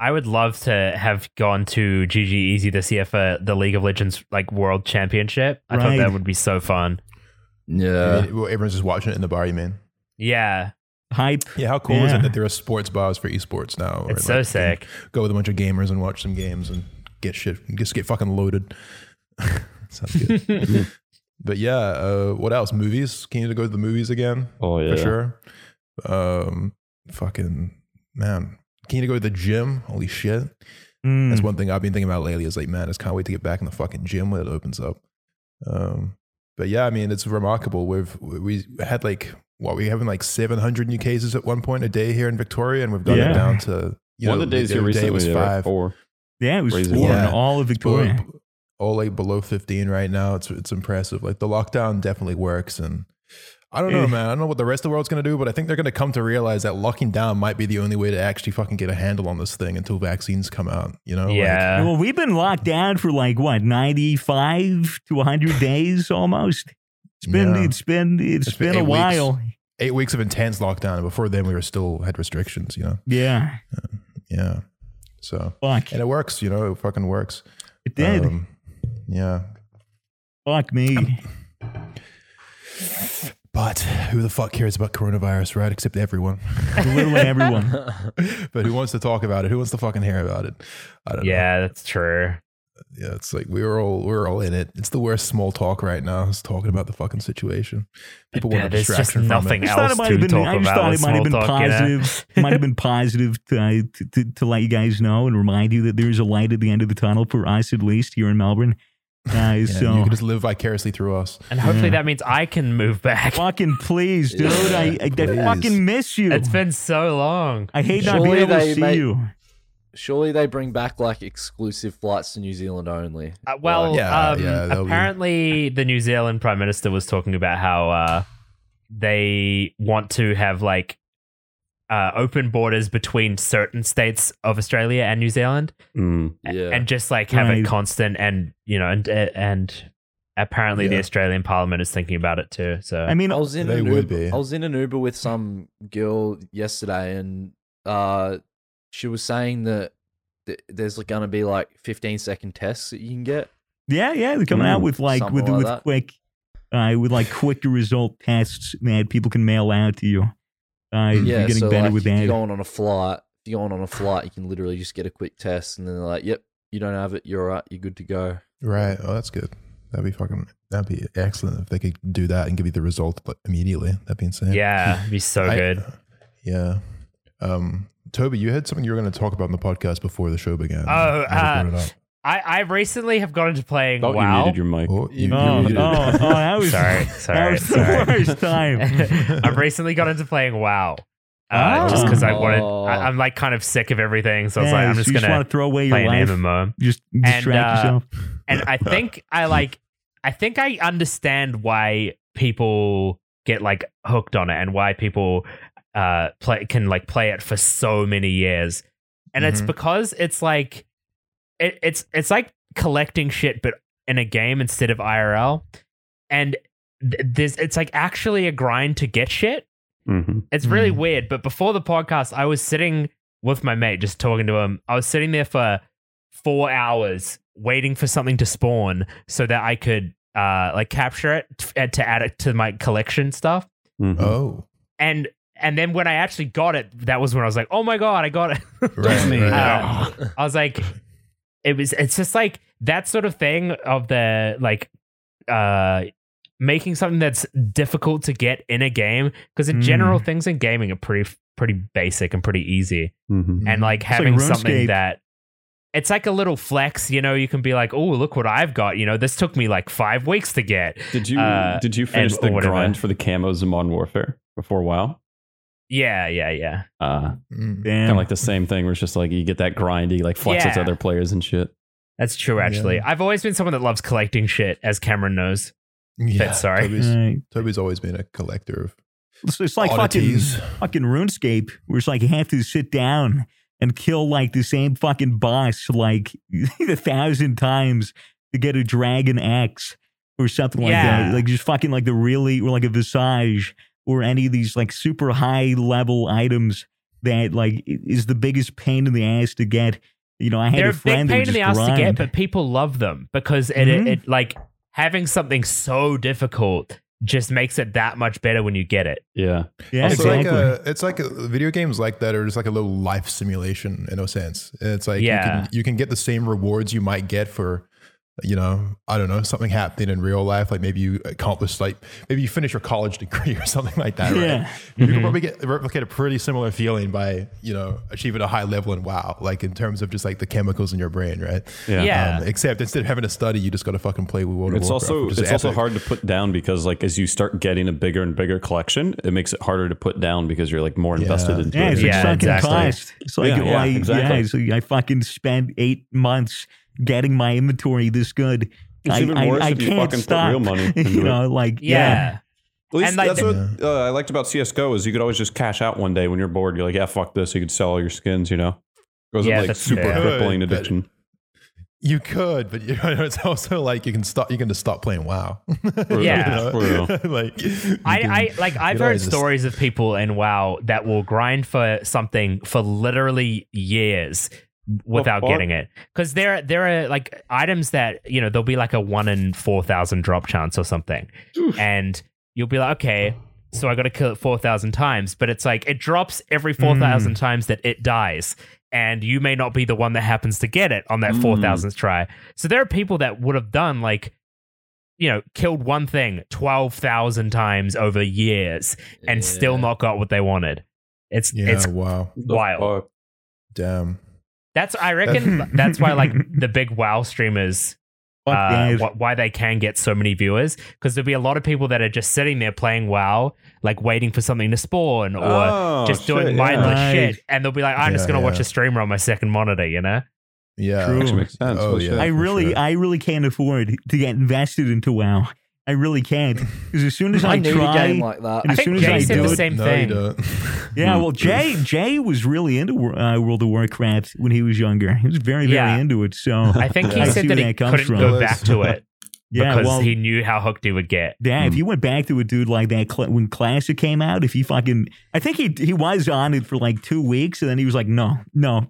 I would love to have gone to GG Easy this year for the League of Legends like World Championship. I thought that would be so fun. Yeah. Well, everyone's just watching it in the bar, you mean? Yeah. Hype. Yeah, how cool is it that there are sports bars for esports now? It's so sick. Go with a bunch of gamers and watch some games and get shit, just get fucking loaded. Sounds good. But yeah, what else? Movies? Can you go to the movies again? Oh yeah, for sure. Fucking man, can you go to the gym? Holy shit. That's one thing I've been thinking about lately, is like, man, I just can't wait to get back in the fucking gym when it opens up. But yeah, I mean, it's remarkable. We had like, we having like 700 new cases at one point a day here in Victoria, and we've got it down to one of the days here recently was 5 or 4. Yeah, it was 4 in all of Victoria. All like below 15 right now. It's impressive. Like the lockdown definitely works, and I don't know, man. I don't know what the rest of the world's gonna do, but I think they're gonna come to realize that locking down might be the only way to actually fucking get a handle on this thing until vaccines come out. You know? Yeah. Like, well, we've been locked down for like 95 to 100 days almost. It's been a while. 8 weeks of intense lockdown, and before then we were still had restrictions. You know? Yeah. Yeah. So and it works, it fucking works. It did. Yeah. Fuck me. But who the fuck cares about coronavirus, right? Except everyone. Literally everyone. But who wants to talk about it? Who wants to fucking hear about it? I don't know. Yeah, that's true. Yeah, it's like we're all in it. It's the worst small talk right now. It's talking about the fucking situation. People want a distraction from it. I just thought it might have been positive. Might have been positive to let you guys know and remind you that there is a light at the end of the tunnel for us, at least here in Melbourne. So you can just live vicariously through us, and hopefully that means I can move back. Fucking please, dude! I fucking miss you. It's been so long. I hate not being able to see you. Surely they bring back like exclusive flights to New Zealand only. Apparently the New Zealand Prime Minister was talking about how they want to have like open borders between certain states of Australia and New Zealand, and just like have it constant, and and apparently the Australian Parliament is thinking about it too. So I mean, I was in an Uber with some girl yesterday, and she was saying that there's going to be like 15-second tests that you can get. Yeah, they're coming out with like quick result tests that people can mail out to you. You're getting better with that. If you're going on a flight, you on a flight, you can literally just get a quick test, and then they're like, "Yep, you don't have it. You're all right. You're good to go." Right. Oh, that's good. That'd be excellent if they could do that and give you the result immediately. That'd be insane. Yeah, it'd be so good. Yeah. Toby, you had something you were going to talk about in the podcast before the show began. I recently have gotten into playing WoW. You muted your mic. That was the worst time. I've recently got into playing WoW. Just because I'm like kind of sick of everything, so I was like, I'm just gonna throw away your life. MMO. Just distract yourself. And I think I understand why people get like hooked on it, and why people play it for so many years. And it's because it's like it's like collecting shit, but in a game instead of IRL. And it's like actually a grind to get shit. Mm-hmm. It's really weird, but before the podcast, I was sitting with my mate, just talking to him. I was sitting there for 4 hours waiting for something to spawn so that I could capture it to add it to my collection stuff. Mm-hmm. Oh, and then when I actually got it, that was when I was like, "Oh my god, I got it!" Right. I was like, it's just like that sort of thing of the like. Making something that's difficult to get in a game, because in general things in gaming are pretty basic and pretty easy, and like having like something that it's like a little flex, you know, you can be like, oh, look what I've got, you know, this took me like 5 weeks to get. Did you finish the grind for the camos in Modern Warfare before WoW? Yeah. Kind of like the same thing where it's just like you get that grindy like flexes other players and shit. That's true, actually. Yeah. I've always been someone that loves collecting shit, as Cameron knows. Yeah, Fitz, sorry. Toby's always been a collector of it's like oddities. fucking RuneScape, where it's like you have to sit down and kill like the same fucking boss like 1,000 times to get a dragon axe or something like that. Like just fucking like or like a Visage or any of these like super high level items that like is the biggest pain in the ass to get. You know, I had a friend that just grind. They're a big pain in the ass to get, but people love them because it like. Having something so difficult just makes it that much better when you get it. Yeah, also, exactly. It's like video games like that are just like a little life simulation in a sense. It's like you can get the same rewards you might get for, you know, I don't know, something happening in real life. Like maybe you accomplish, like maybe you finish your college degree or something like that. Right? Yeah, you can probably replicate a pretty similar feeling by, you know, achieving a high level in WoW. Like in terms of just like the chemicals in your brain, right? Yeah. Except instead of having to study, you just got to fucking play with World of Warcraft. It's also hard to put down because like as you start getting a bigger and bigger collection, it makes it harder to put down because you're like more invested into it. It's like I fucking spent 8 months. Getting my inventory this good, I can't stop. Real money you know, like At least that's what I liked about CS:GO is you could always just cash out one day when you're bored. You're like, yeah, fuck this. You could sell all your skins. You know, it wasn't like super crippling addiction. You could, but you know, it's also like you can stop. You can just stop playing WoW. I've heard stories of people in WoW that will grind for something for literally years. Without getting it, because there are like items that, you know, there'll be like a 1 in 4,000 drop chance or something. Oof. And you'll be like, okay, so I got to kill it 4,000 times, but it's like it drops every 4,000 times that it dies, and you may not be the one that happens to get it on that 4,000th try. So there are people that would have done like, you know, killed one thing 12,000 times over years and still not got what they wanted. It's wow, wild, damn. I reckon that's why like the big WoW streamers, why they can get so many viewers, because there'll be a lot of people that are just sitting there playing WoW, like waiting for something to spawn or doing mindless shit, and they'll be like, I'm just gonna watch a streamer on my second monitor, you know? Yeah, true. Actually makes sense. I really can't afford to get invested into WoW. I really can't, because as soon as I try, game like that. I think Jay said the same thing. Yeah, well, Jay was really into World of Warcraft when he was younger. He was very, very into it. So I think he said that he couldn't go back to it because he knew how hooked he would get. Yeah, if you went back to a dude like that when Classic came out, if he fucking, I think he was on it for like 2 weeks, and then he was like, no,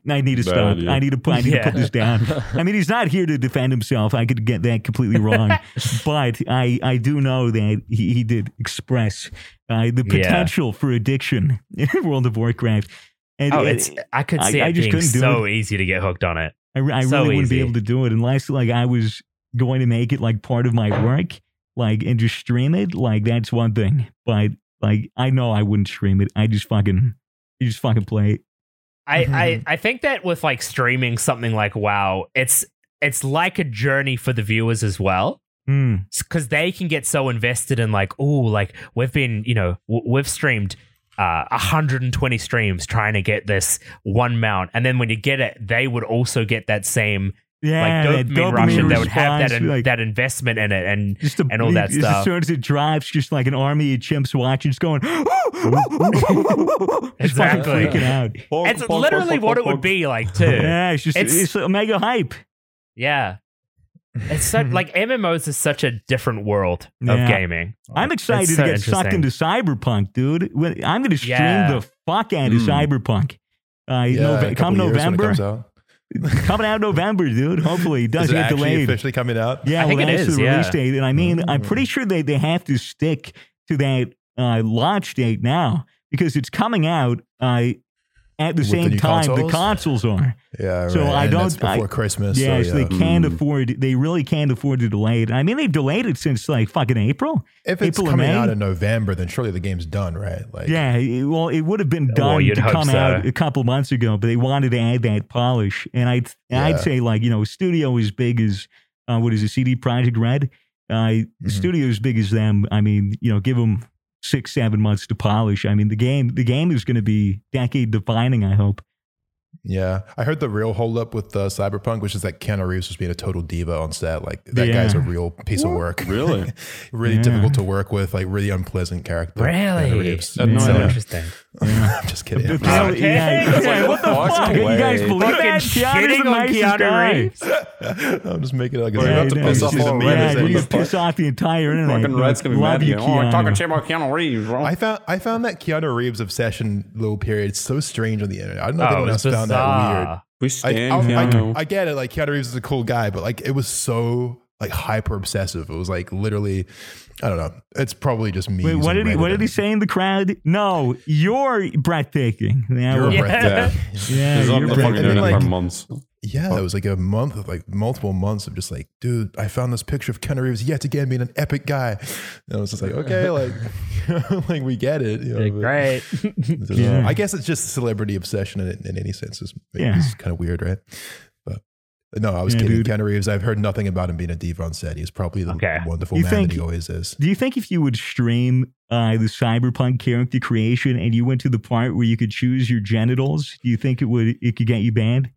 I need to stop. I need to put this down. I mean, he's not here to defend himself. I could get that completely wrong. But I do know that he did express the potential for addiction in World of Warcraft. And I just couldn't do it. Easy to get hooked on it. I really wouldn't be able to do it unless like I was going to make it like part of my work, like, and just stream it. Like, that's one thing. But like, I know I wouldn't stream it. I just fucking play it. I think that with like streaming something like WoW, it's like a journey for the viewers as well. Because they can get so invested in like, oh, like we've been, you know, we've streamed 120 streams trying to get this one mount. And then when you get it, they would also get that same like dopamine rush, and they would have that that investment in it and all that stuff. As soon as it drives, just like an army of chimps watching, just going, exactly. Fucking freaking out. It's literally what it would be like too. Yeah, it's mega hype. Yeah. It's so like MMOs is such a different world of gaming. I'm excited to get sucked into Cyberpunk, dude. I'm going to stream the fuck out of Cyberpunk. Come November, coming out November, dude. Hopefully, it doesn't get delayed. Officially coming out. Yeah, I think it is. Release date, and I mean, I'm pretty sure they have to stick to that launch date now because it's coming out. At the same time, the consoles are. Yeah, right. So I don't. That's before Christmas. Yeah, so they can't afford. They really can't afford to delay it. I mean, they've delayed it since like fucking April. If it's coming out in November, then surely the game's done, right? Like, yeah. Well, it would have been done to come out a couple months ago, but they wanted to add that polish. And I'd say like, you know, a studio as big as what is it, CD Projekt Red? Studio as big as them. I mean, you know, give them 6-7 months to polish. I mean, the game is going to be decade defining, I hope. Yeah, I heard the real holdup with Cyberpunk, which is that Keanu Reeves was being a total diva on set. Like that guy's a real piece of work. Really, difficult to work with. Like really unpleasant character. Really, that's interesting. I'm just kidding. What the fuck? You guys believe that? Keanu Reeves. I'm just making it like you piss off the entire internet. Fucking Red's gonna be mad at you. I'm talking shit about Keanu Reeves. I found that Keanu Reeves obsession little period so strange on the internet. I don't know if anyone else found that weird. We stand him. I get it. Like Keanu Reeves is a cool guy, but like it was so like hyper obsessive. It was like literally, I don't know. It's probably just me. Wait, what did he say in the crowd? No, you're breathtaking. Breathtaking. Yeah, you're breathtaking. Then, like, months. Yeah, it was like a month of like multiple months of just like, dude, I found this picture of Keanu Reeves yet again being an epic guy. And I was just like, okay, like, like we get it. You know, great. I guess it's just celebrity obsession in any sense. It's kind of weird, right? No, I was kidding. Dude. Keanu Reeves, I've heard nothing about him being a diva on set. He's probably the wonderful man that he always is. Do you think if you would stream the Cyberpunk character creation and you went to the part where you could choose your genitals, do you think it could get you banned?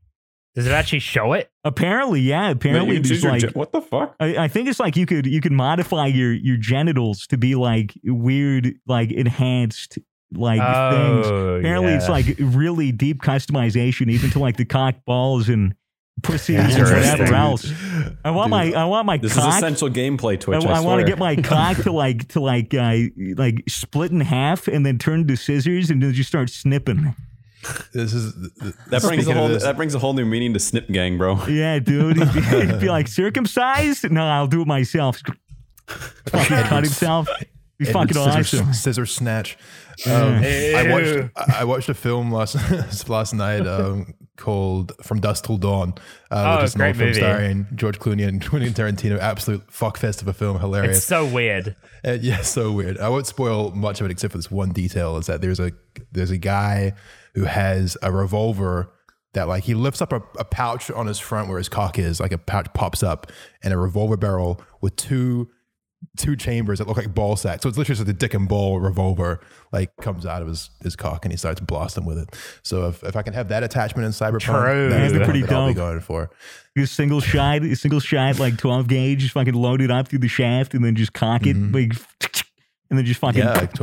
Does it actually show it? Apparently, yeah. Apparently, it's like what the fuck? I think it's like you could modify your genitals to be like weird, like enhanced. Like things. Apparently, it's like really deep customization, even to like the cock balls and pussies and whatever else. I want my this cock. Is essential gameplay Twitch. I want to get my cock to split in half and then turn to scissors and then just start snipping. That brings a whole new meaning to snip gang, bro. Yeah, dude. He'd be like circumcised. No, I'll do it myself. Fucking cut himself. Be fucking awesome. Scissor snatch. I watched a film last night called From Dusk Till Dawn, which is an old film starring George Clooney and Quentin Tarantino. Absolute fuckfest of a film, hilarious. It's so weird. So weird. I won't spoil much of it except for this one detail: is that there's a guy who has a revolver that like he lifts up a pouch on his front where his cock is, like a pouch pops up, and a revolver barrel with two chambers that look like ball sacks. So it's literally just like the dick and ball revolver like comes out of his cock and he starts blasting with it. So if I can have that attachment in Cyberpunk, that's pretty dope. I'll be going for single shot like 12 gauge, just fucking load it up through the shaft and then just cock it, like, and then just fucking like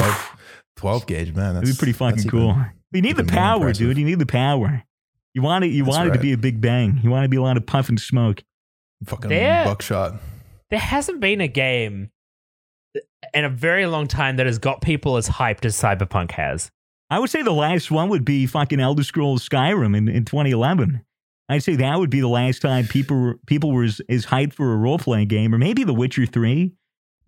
12 gauge, man. That'd be pretty fucking cool. You need the power, dude. You need the power. You want it. You want it to be a big bang. You want to be a lot of puff and smoke. Fucking buckshot. There hasn't been a game in a very long time that has got people as hyped as Cyberpunk has. I would say the last one would be fucking Elder Scrolls Skyrim in 2011. I'd say that would be the last time people were as hyped for a role-playing game, or maybe The Witcher 3.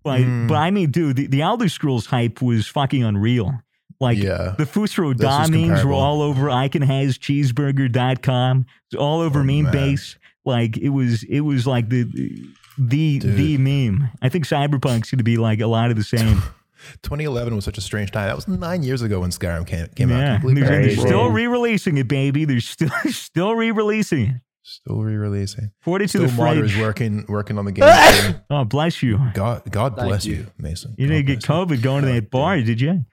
But I mean, dude, the Elder Scrolls hype was fucking unreal. Like, yeah, the Fusro Da memes were all over IconHasCheeseburger.com. It's all over meme base. Like, it was like the meme. I think Cyberpunk's going to be like a lot of the same. 2011 was such a strange time. That was 9 years ago when Skyrim came out. They're still re-releasing it, baby. They're still re-releasing it. Still re-releasing. Port it to the fridge. Is working on the game. Oh, bless you. God bless you, Mason. You didn't get COVID going to that bar, did you?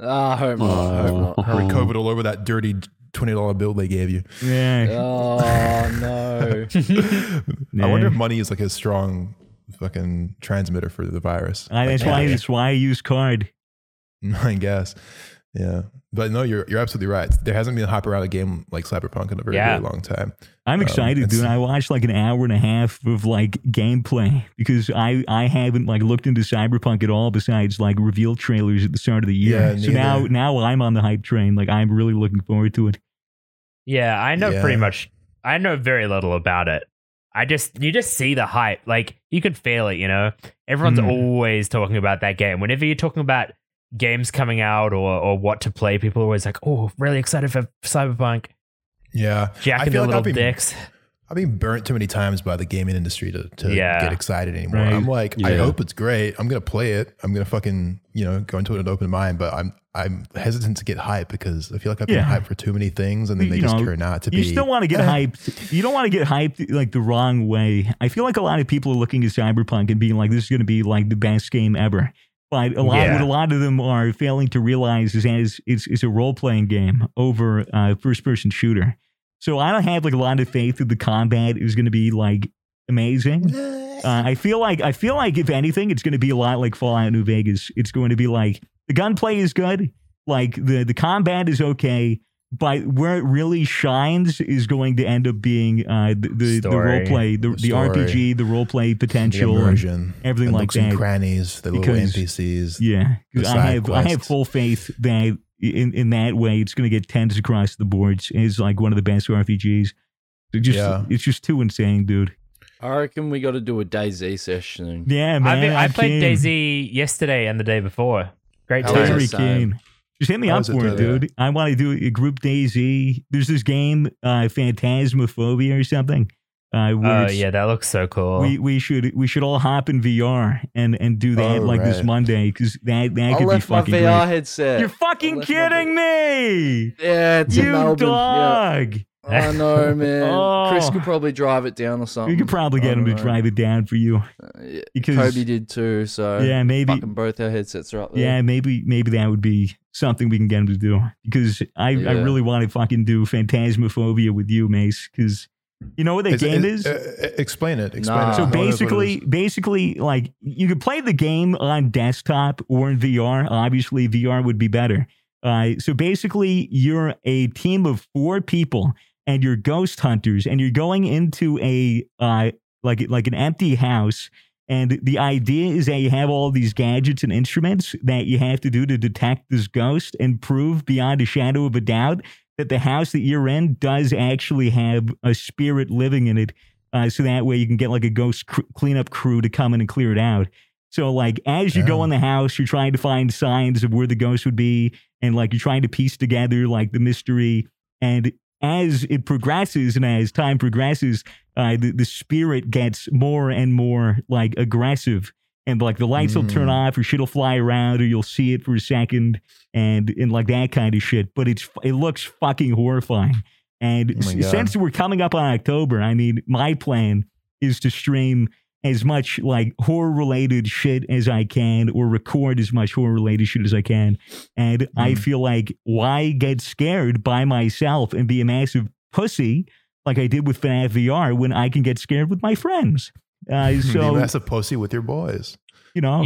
I hope not. Hurry COVID all over that dirty $20 bill they gave you. Yeah. Oh, no. I wonder if money is like a strong fucking transmitter for the virus. That's why I use card. I guess. Yeah. But no, you're absolutely right. There hasn't been a hyper out game like Cyberpunk in a very, very long time. I'm excited, dude. I watched like an hour and a half of like gameplay because I haven't like looked into Cyberpunk at all besides like reveal trailers at the start of the year. Yeah, so now I'm on the hype train. Like I'm really looking forward to it. Yeah, I know pretty much. I know very little about it. You just see the hype. Like you could feel it, you know. Everyone's always talking about that game. Whenever you're talking about games coming out or what to play, people are always like, oh, really excited for Cyberpunk. Yeah. Jacking the little dicks. I've been burnt too many times by the gaming industry to get excited anymore. Right. I'm like, I hope it's great. I'm going to play it. I'm going to fucking, go into it with an open mind, but I'm hesitant to get hyped because I feel like I've been hyped for too many things and then they just turn out to be. You still want to get hyped. You don't want to get hyped like the wrong way. I feel like a lot of people are looking at Cyberpunk and being like, this is going to be like the best game ever. But what a lot of them are failing to realize is that it's a role-playing game over a first-person shooter. So I don't have like a lot of faith that the combat is going to be like amazing. I feel like if anything, it's going to be a lot like Fallout New Vegas. It's going to be like the gunplay is good, like the combat is okay, but where it really shines is going to end up being the role-play, the RPG, the role-play potential, the immersion, everything like that. And crannies, the little NPCs. Yeah, I have full faith that in that way it's going to get tens across the boards. It's like one of the best RPGs. It's just too insane, dude. I reckon we got to do a DayZ session. Yeah, man. I played DayZ yesterday and the day before. Great time. Very keen. Just hit me up for it, dude. I want to do a group DayZ. There's this game, Phantasmophobia or something. Oh yeah, that looks so cool. We should all hop in VR and do that this Monday because that could be fucking great. I left my VR headset. You're fucking kidding me! Yeah, it's in Melbourne. You dog. Yeah. I know, man. Chris could probably drive it down or something. You could probably get him to drive it down for you. Yeah, because Toby did too, so yeah, maybe fucking both our headsets are up there. Yeah, maybe that would be something we can get him to do. Because I really want to fucking do Phantasmophobia with you, Mace. Because you know what that game is? Explain it. Explain it. So basically, like you could play the game on desktop or in VR. Obviously, VR would be better. So basically, you're a team of four people. And you're ghost hunters, and you're going into a like an empty house. And the idea is that you have all these gadgets and instruments that you have to do to detect this ghost and prove beyond a shadow of a doubt that the house that you're in does actually have a spirit living in it. So that way you can get like a ghost cleanup crew to come in and clear it out. So like as you go in the house, you're trying to find signs of where the ghost would be, and like you're trying to piece together like the mystery. And as it progresses and as time progresses, the spirit gets more and more like aggressive, and like the lights will turn off or shit will fly around or you'll see it for a second and like that kind of shit. But it looks fucking horrifying. And since we're coming up on October, I mean, my plan is to stream as much like horror related shit as I can, or record as much horror related shit as I can. And I feel like, why get scared by myself and be a massive pussy like I did with FNAF VR when I can get scared with my friends? So that's a pussy with your boys. You know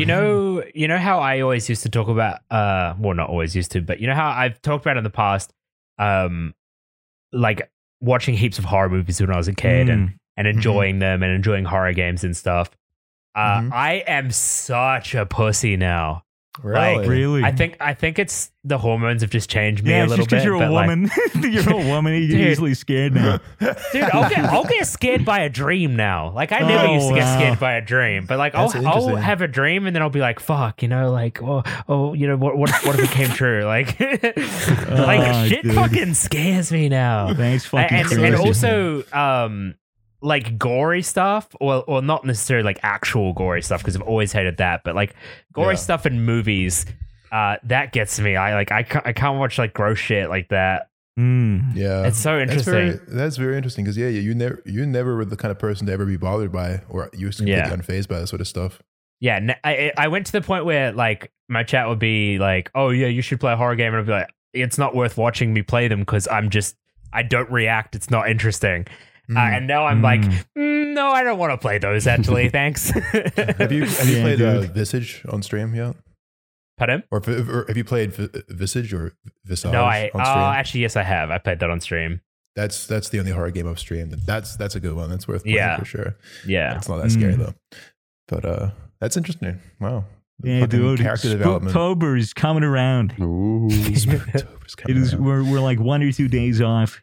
how I always used to talk about, well, not always used to, but you know how I've talked about in the past, like watching heaps of horror movies when I was a kid and enjoying them and enjoying horror games and stuff. I am such a pussy now. Really? I think it's the hormones have just changed me a little bit. Yeah, just because you're a woman. You're a woman. You're easily scared now. Dude, I'll get scared by a dream now. Like, I never used to get scared by a dream. But, like, I'll have a dream and then I'll be like, fuck, you know, like, oh you know, what if it came true? Like, shit fucking scares me now. Thanks fucking and also, like gory stuff, or not necessarily like actual gory stuff, because I've always hated that, but like gory stuff in movies, that gets me. I can't watch like gross shit like that. Yeah, it's so interesting. That's very interesting, because you never were the kind of person to ever be bothered by, or you were completely unfazed by that sort of stuff. Yeah, I went to the point where like my chat would be like, oh yeah, you should play a horror game, and I'd be like, it's not worth watching me play them because I don't react. It's not interesting. And now I'm like, no, I don't want to play those, actually. Thanks. Have you played Visage on stream yet? Pardon? Or have you played Visage or Visage? No, on stream? Actually, yes, I have. I played that on stream. That's the only horror game I've streamed. That's a good one. That's worth playing for sure. Yeah, it's not that scary though. But that's interesting. Wow. Yeah, dude. Spooktober is coming around. Ooh, Spooktober's coming around. We're like 1 or 2 days off.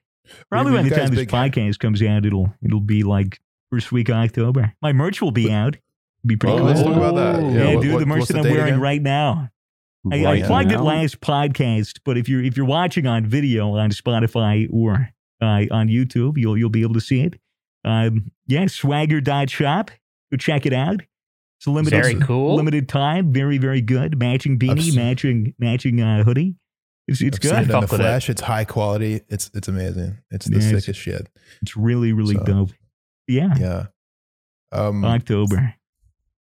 Probably by the time this podcast comes out, it'll be like first week of October. My merch will be out. It'll be pretty cool. Let's talk about that. Yeah, the merch that I'm wearing right now. I plugged it last podcast, but if you're watching on video on Spotify or on YouTube, you'll be able to see it. Swagger.shop. Go check it out. It's a limited, very cool, limited time. Very, very good. Matching beanie, matching hoodie. It's good. Seen it on the Flash. It's high quality. It's amazing. It's the sickest shit. It's really, really dope. Yeah. Yeah. October.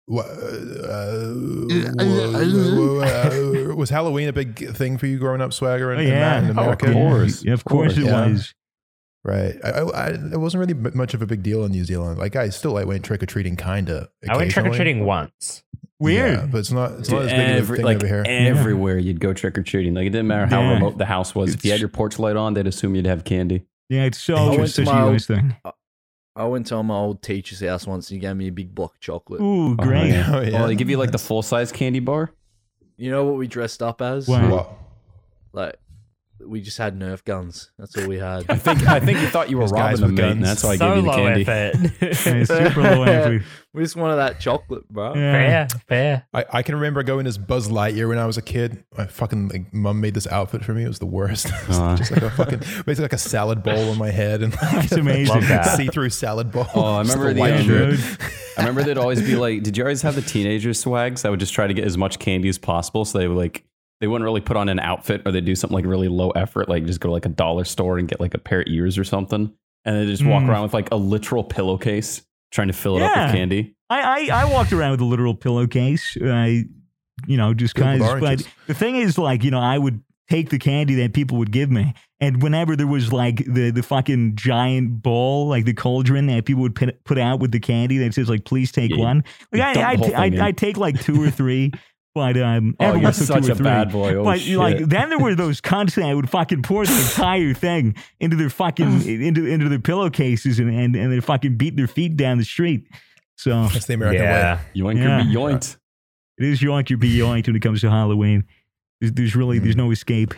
Was Halloween a big thing for you growing up, Swagger, in America? Of course. Yeah, of course it was. Right. It wasn't really much of a big deal in New Zealand. Like, I still went trick-or-treating kind of. I went trick-or-treating once. Weird, yeah, but it's not as big of a thing over here. Everywhere you'd go trick or treating, like it didn't matter how remote the house was. If you had your porch light on, they'd assume you'd have candy. Yeah, it's so interesting. I went to my old teacher's house once, and he gave me a big block of chocolate. Ooh, great! Oh, they give you like the full size candy bar. You know what we dressed up as? What? Like, we just had Nerf guns. That's all we had. I think you thought you were robbing them, mate. That's why I gave you the candy. Yeah, super low effort. We just wanted that chocolate, bro. Yeah. Fair. I can remember going as Buzz Lightyear when I was a kid. My fucking mum made this outfit for me. It was the worst. It was just like a fucking, basically like a salad bowl on my head, and like, it's amazing. Love that. See-through salad bowl. Oh, I remember I remember they'd always be like, "Did you always have the teenager swags?" I would just try to get as much candy as possible, so they would like. They wouldn't really put on an outfit, or they do something like really low effort, like just go to like a dollar store and get like a pair of ears or something. And they just walk around with like a literal pillowcase trying to fill it up with candy. I walked around with a literal pillowcase, just kind of, but the thing is like, I would take the candy that people would give me. And whenever there was like the fucking giant bowl, like the cauldron that people would put out with the candy that says like, please take one. Like I'd take like 2 or 3. But you're such a bad boy. Oh, but shit. Like then there were those cunts that would fucking pour the entire thing into their fucking into their pillowcases and they fucking beat their feet down the street. So that's the American way. Yoink or be yoinked. It is yoink or be yoinked when it comes to Halloween. There's no escape.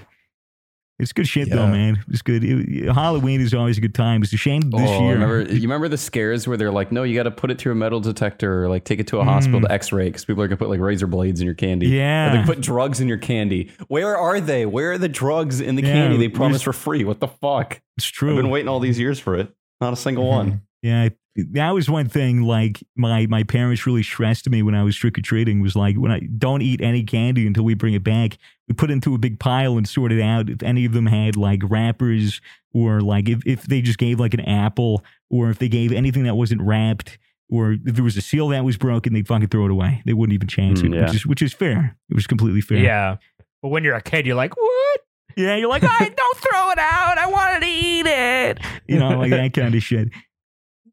It's good shit though, man. It's good. Halloween is always a good time. It's a shame this year. You remember the scares where they're like, "No, you got to put it through a metal detector, or like take it to a hospital to X-ray because people are gonna put like razor blades in your candy." Yeah, or they put drugs in your candy. Where are they? Where are the drugs in the candy they promised for free? What the fuck? It's true. I've been waiting all these years for it. Not a single one. Yeah, that was one thing. Like my parents really stressed me when I was trick or treating. Was like, when I don't eat any candy until we bring it back. We put it into a big pile and sort it out. If any of them had like wrappers, or like if they just gave like an apple, or if they gave anything that wasn't wrapped, or if there was a seal that was broken, they'd fucking throw it away. They wouldn't even chance it, which is fair. It was completely fair. Yeah. But when you're a kid, you're like, what? Yeah. You're like, don't throw it out. I wanted to eat it. Like that kind of shit.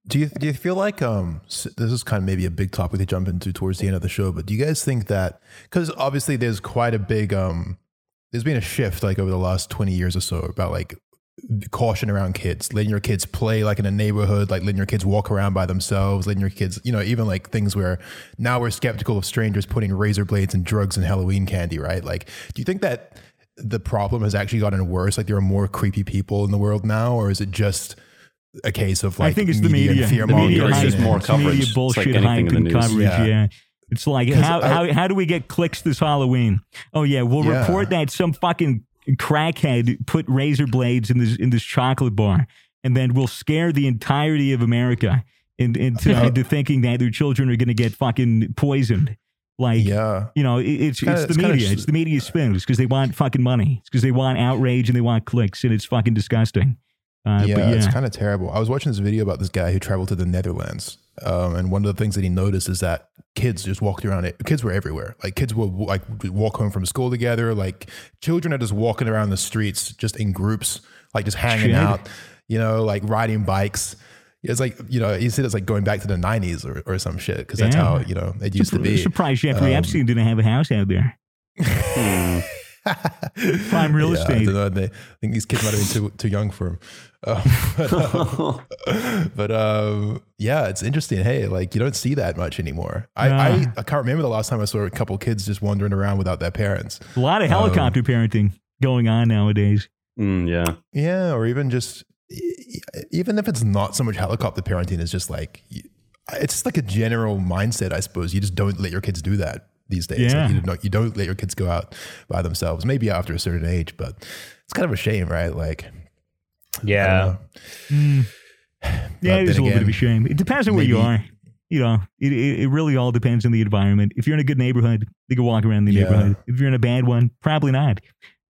Do you feel like this is kind of maybe a big topic to jump into towards the end of the show, but do you guys think that, because obviously there's quite a big, there's been a shift like over the last 20 years or so about like caution around kids, letting your kids play like in a neighborhood, like letting your kids walk around by themselves, letting your kids, you know, even like things where now we're skeptical of strangers putting razor blades and drugs in Halloween candy, right? Like, do you think that the problem has actually gotten worse? Like there are more creepy people in the world now, or is it just a case of like, I think it's media, the media, it's just more coverage, media bullshit, it's like hype in the news. Coverage, yeah. It's like, how do we get clicks this Halloween? Oh yeah, we'll report that some fucking crackhead put razor blades in this chocolate bar, and then we'll scare the entirety of America into thinking that their children are going to get fucking poisoned. Like, you know, it's the media spin. It's because they want fucking money. It's because they want outrage and they want clicks, and it's fucking disgusting. It's kind of terrible. I was watching this video about this guy who traveled to the Netherlands, and one of the things that he noticed is that kids just walked around it. Kids were everywhere. Like kids would like walk home from school together. Like children are just walking around the streets, just in groups, like just hanging out, you know, like riding bikes. It's like, you know, he said it's like going back to the 90s or some shit, because that's how, you know, it used to be. Surprised Jeffrey Epstein didn't have a house out there. Prime real estate. I think these kids might have been too young for him. Yeah, it's interesting. Hey, like you don't see that much anymore. I can't remember the last time I saw a couple kids just wandering around without their parents. A lot of helicopter parenting going on nowadays. Yeah, or even if it's not so much helicopter parenting, it's just like a general mindset, I suppose. You just don't let your kids do that these days. Yeah. Like you don't let your kids go out by themselves, maybe after a certain age, but it's kind of a shame, right? Like, yeah. Yeah, it is a little bit of a shame. It depends on where you are. You know, it really all depends on the environment. If you're in a good neighborhood, you can walk around the neighborhood. If you're in a bad one, probably not,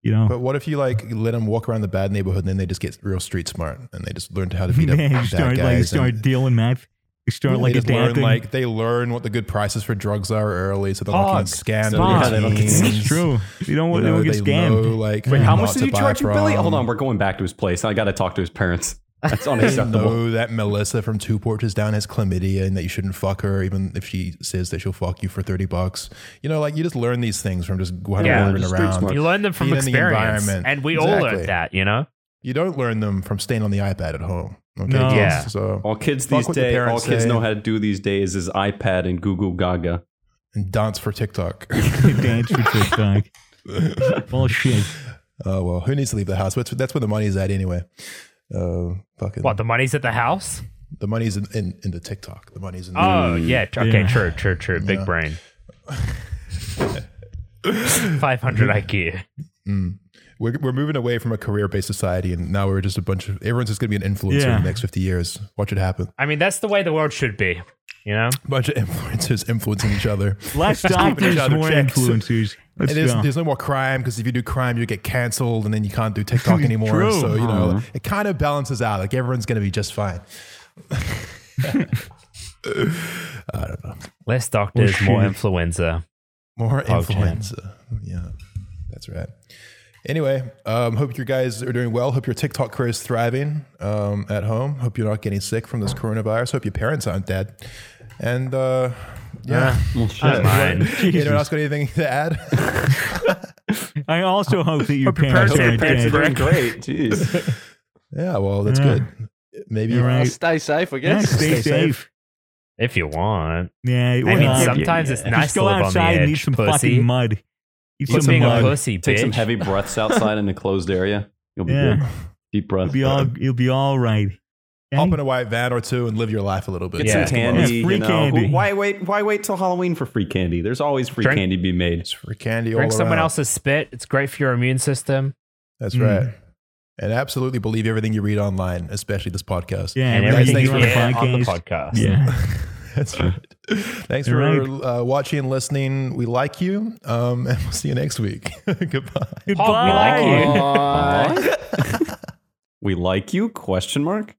you know. But what if you like let them walk around the bad neighborhood and then they just get real street smart and they just learn how to beat up bad guys. Start dealing math. They learn what the good prices for drugs are early, so they're not getting scammed. It's true. You don't want to get scammed. Know, like, wait, how much did you charge Billy? Hold on, we're going back to his place. I got to talk to his parents. That's unacceptable. They know that Melissa from Two Porches Down has chlamydia and that you shouldn't fuck her, even if she says that she'll fuck you for $30. You know, like you just learn these things from just wandering around. You learn them from experience, and we all learned that. You know, you don't learn them from staying on the iPad at home. Okay, no. Yeah. So all kids know how to do these days is iPad and Google Gaga and dance for TikTok. Bullshit. Oh well, who needs to leave the house? That's where the money's at anyway. What, the money's at the house? The money's in the TikTok. The money's in. True. Big brain. 500 IQ. We're moving away from a career-based society, and now we're just a bunch of... Everyone's just going to be an influencer in the next 50 years. Watch it happen. I mean, that's the way the world should be, you know? A bunch of influencers influencing each other. Less doctors, more influencers. There's no more crime, because if you do crime, you get canceled, and then you can't do TikTok anymore. True. So, you know, it kind of balances out. Like, everyone's going to be just fine. I don't know. Less doctors, more influencer. More influencer. Yeah, that's right. Anyway, hope you guys are doing well. Hope your TikTok career is thriving at home. Hope you're not getting sick from this coronavirus. Hope your parents aren't dead. And anyone else got anything to add? I also hope that your parents are doing great. Jeez. Yeah, well, that's good. Maybe you're right. Stay safe, I guess. Yeah, stay safe. If you want. Yeah. I mean, sometimes it's nice to live on the edge. Just go outside and eat some fucking mud. Eat some mud. Pussy, take some heavy breaths outside in a closed area. You'll be good. Deep breath. You'll be all right. Hop in a white van or two and live your life a little bit. Get some candy. Free candy. Why wait till Halloween for free candy? There's always free candy to be made. It's free candy all around. Drink someone else's spit. It's great for your immune system. That's right. And absolutely believe everything you read online, especially this podcast. Yeah, and everything you read on the podcast. Yeah. That's right. Thanks for watching and listening. We like you, and we'll see you next week. Goodbye. We like you? Question mark.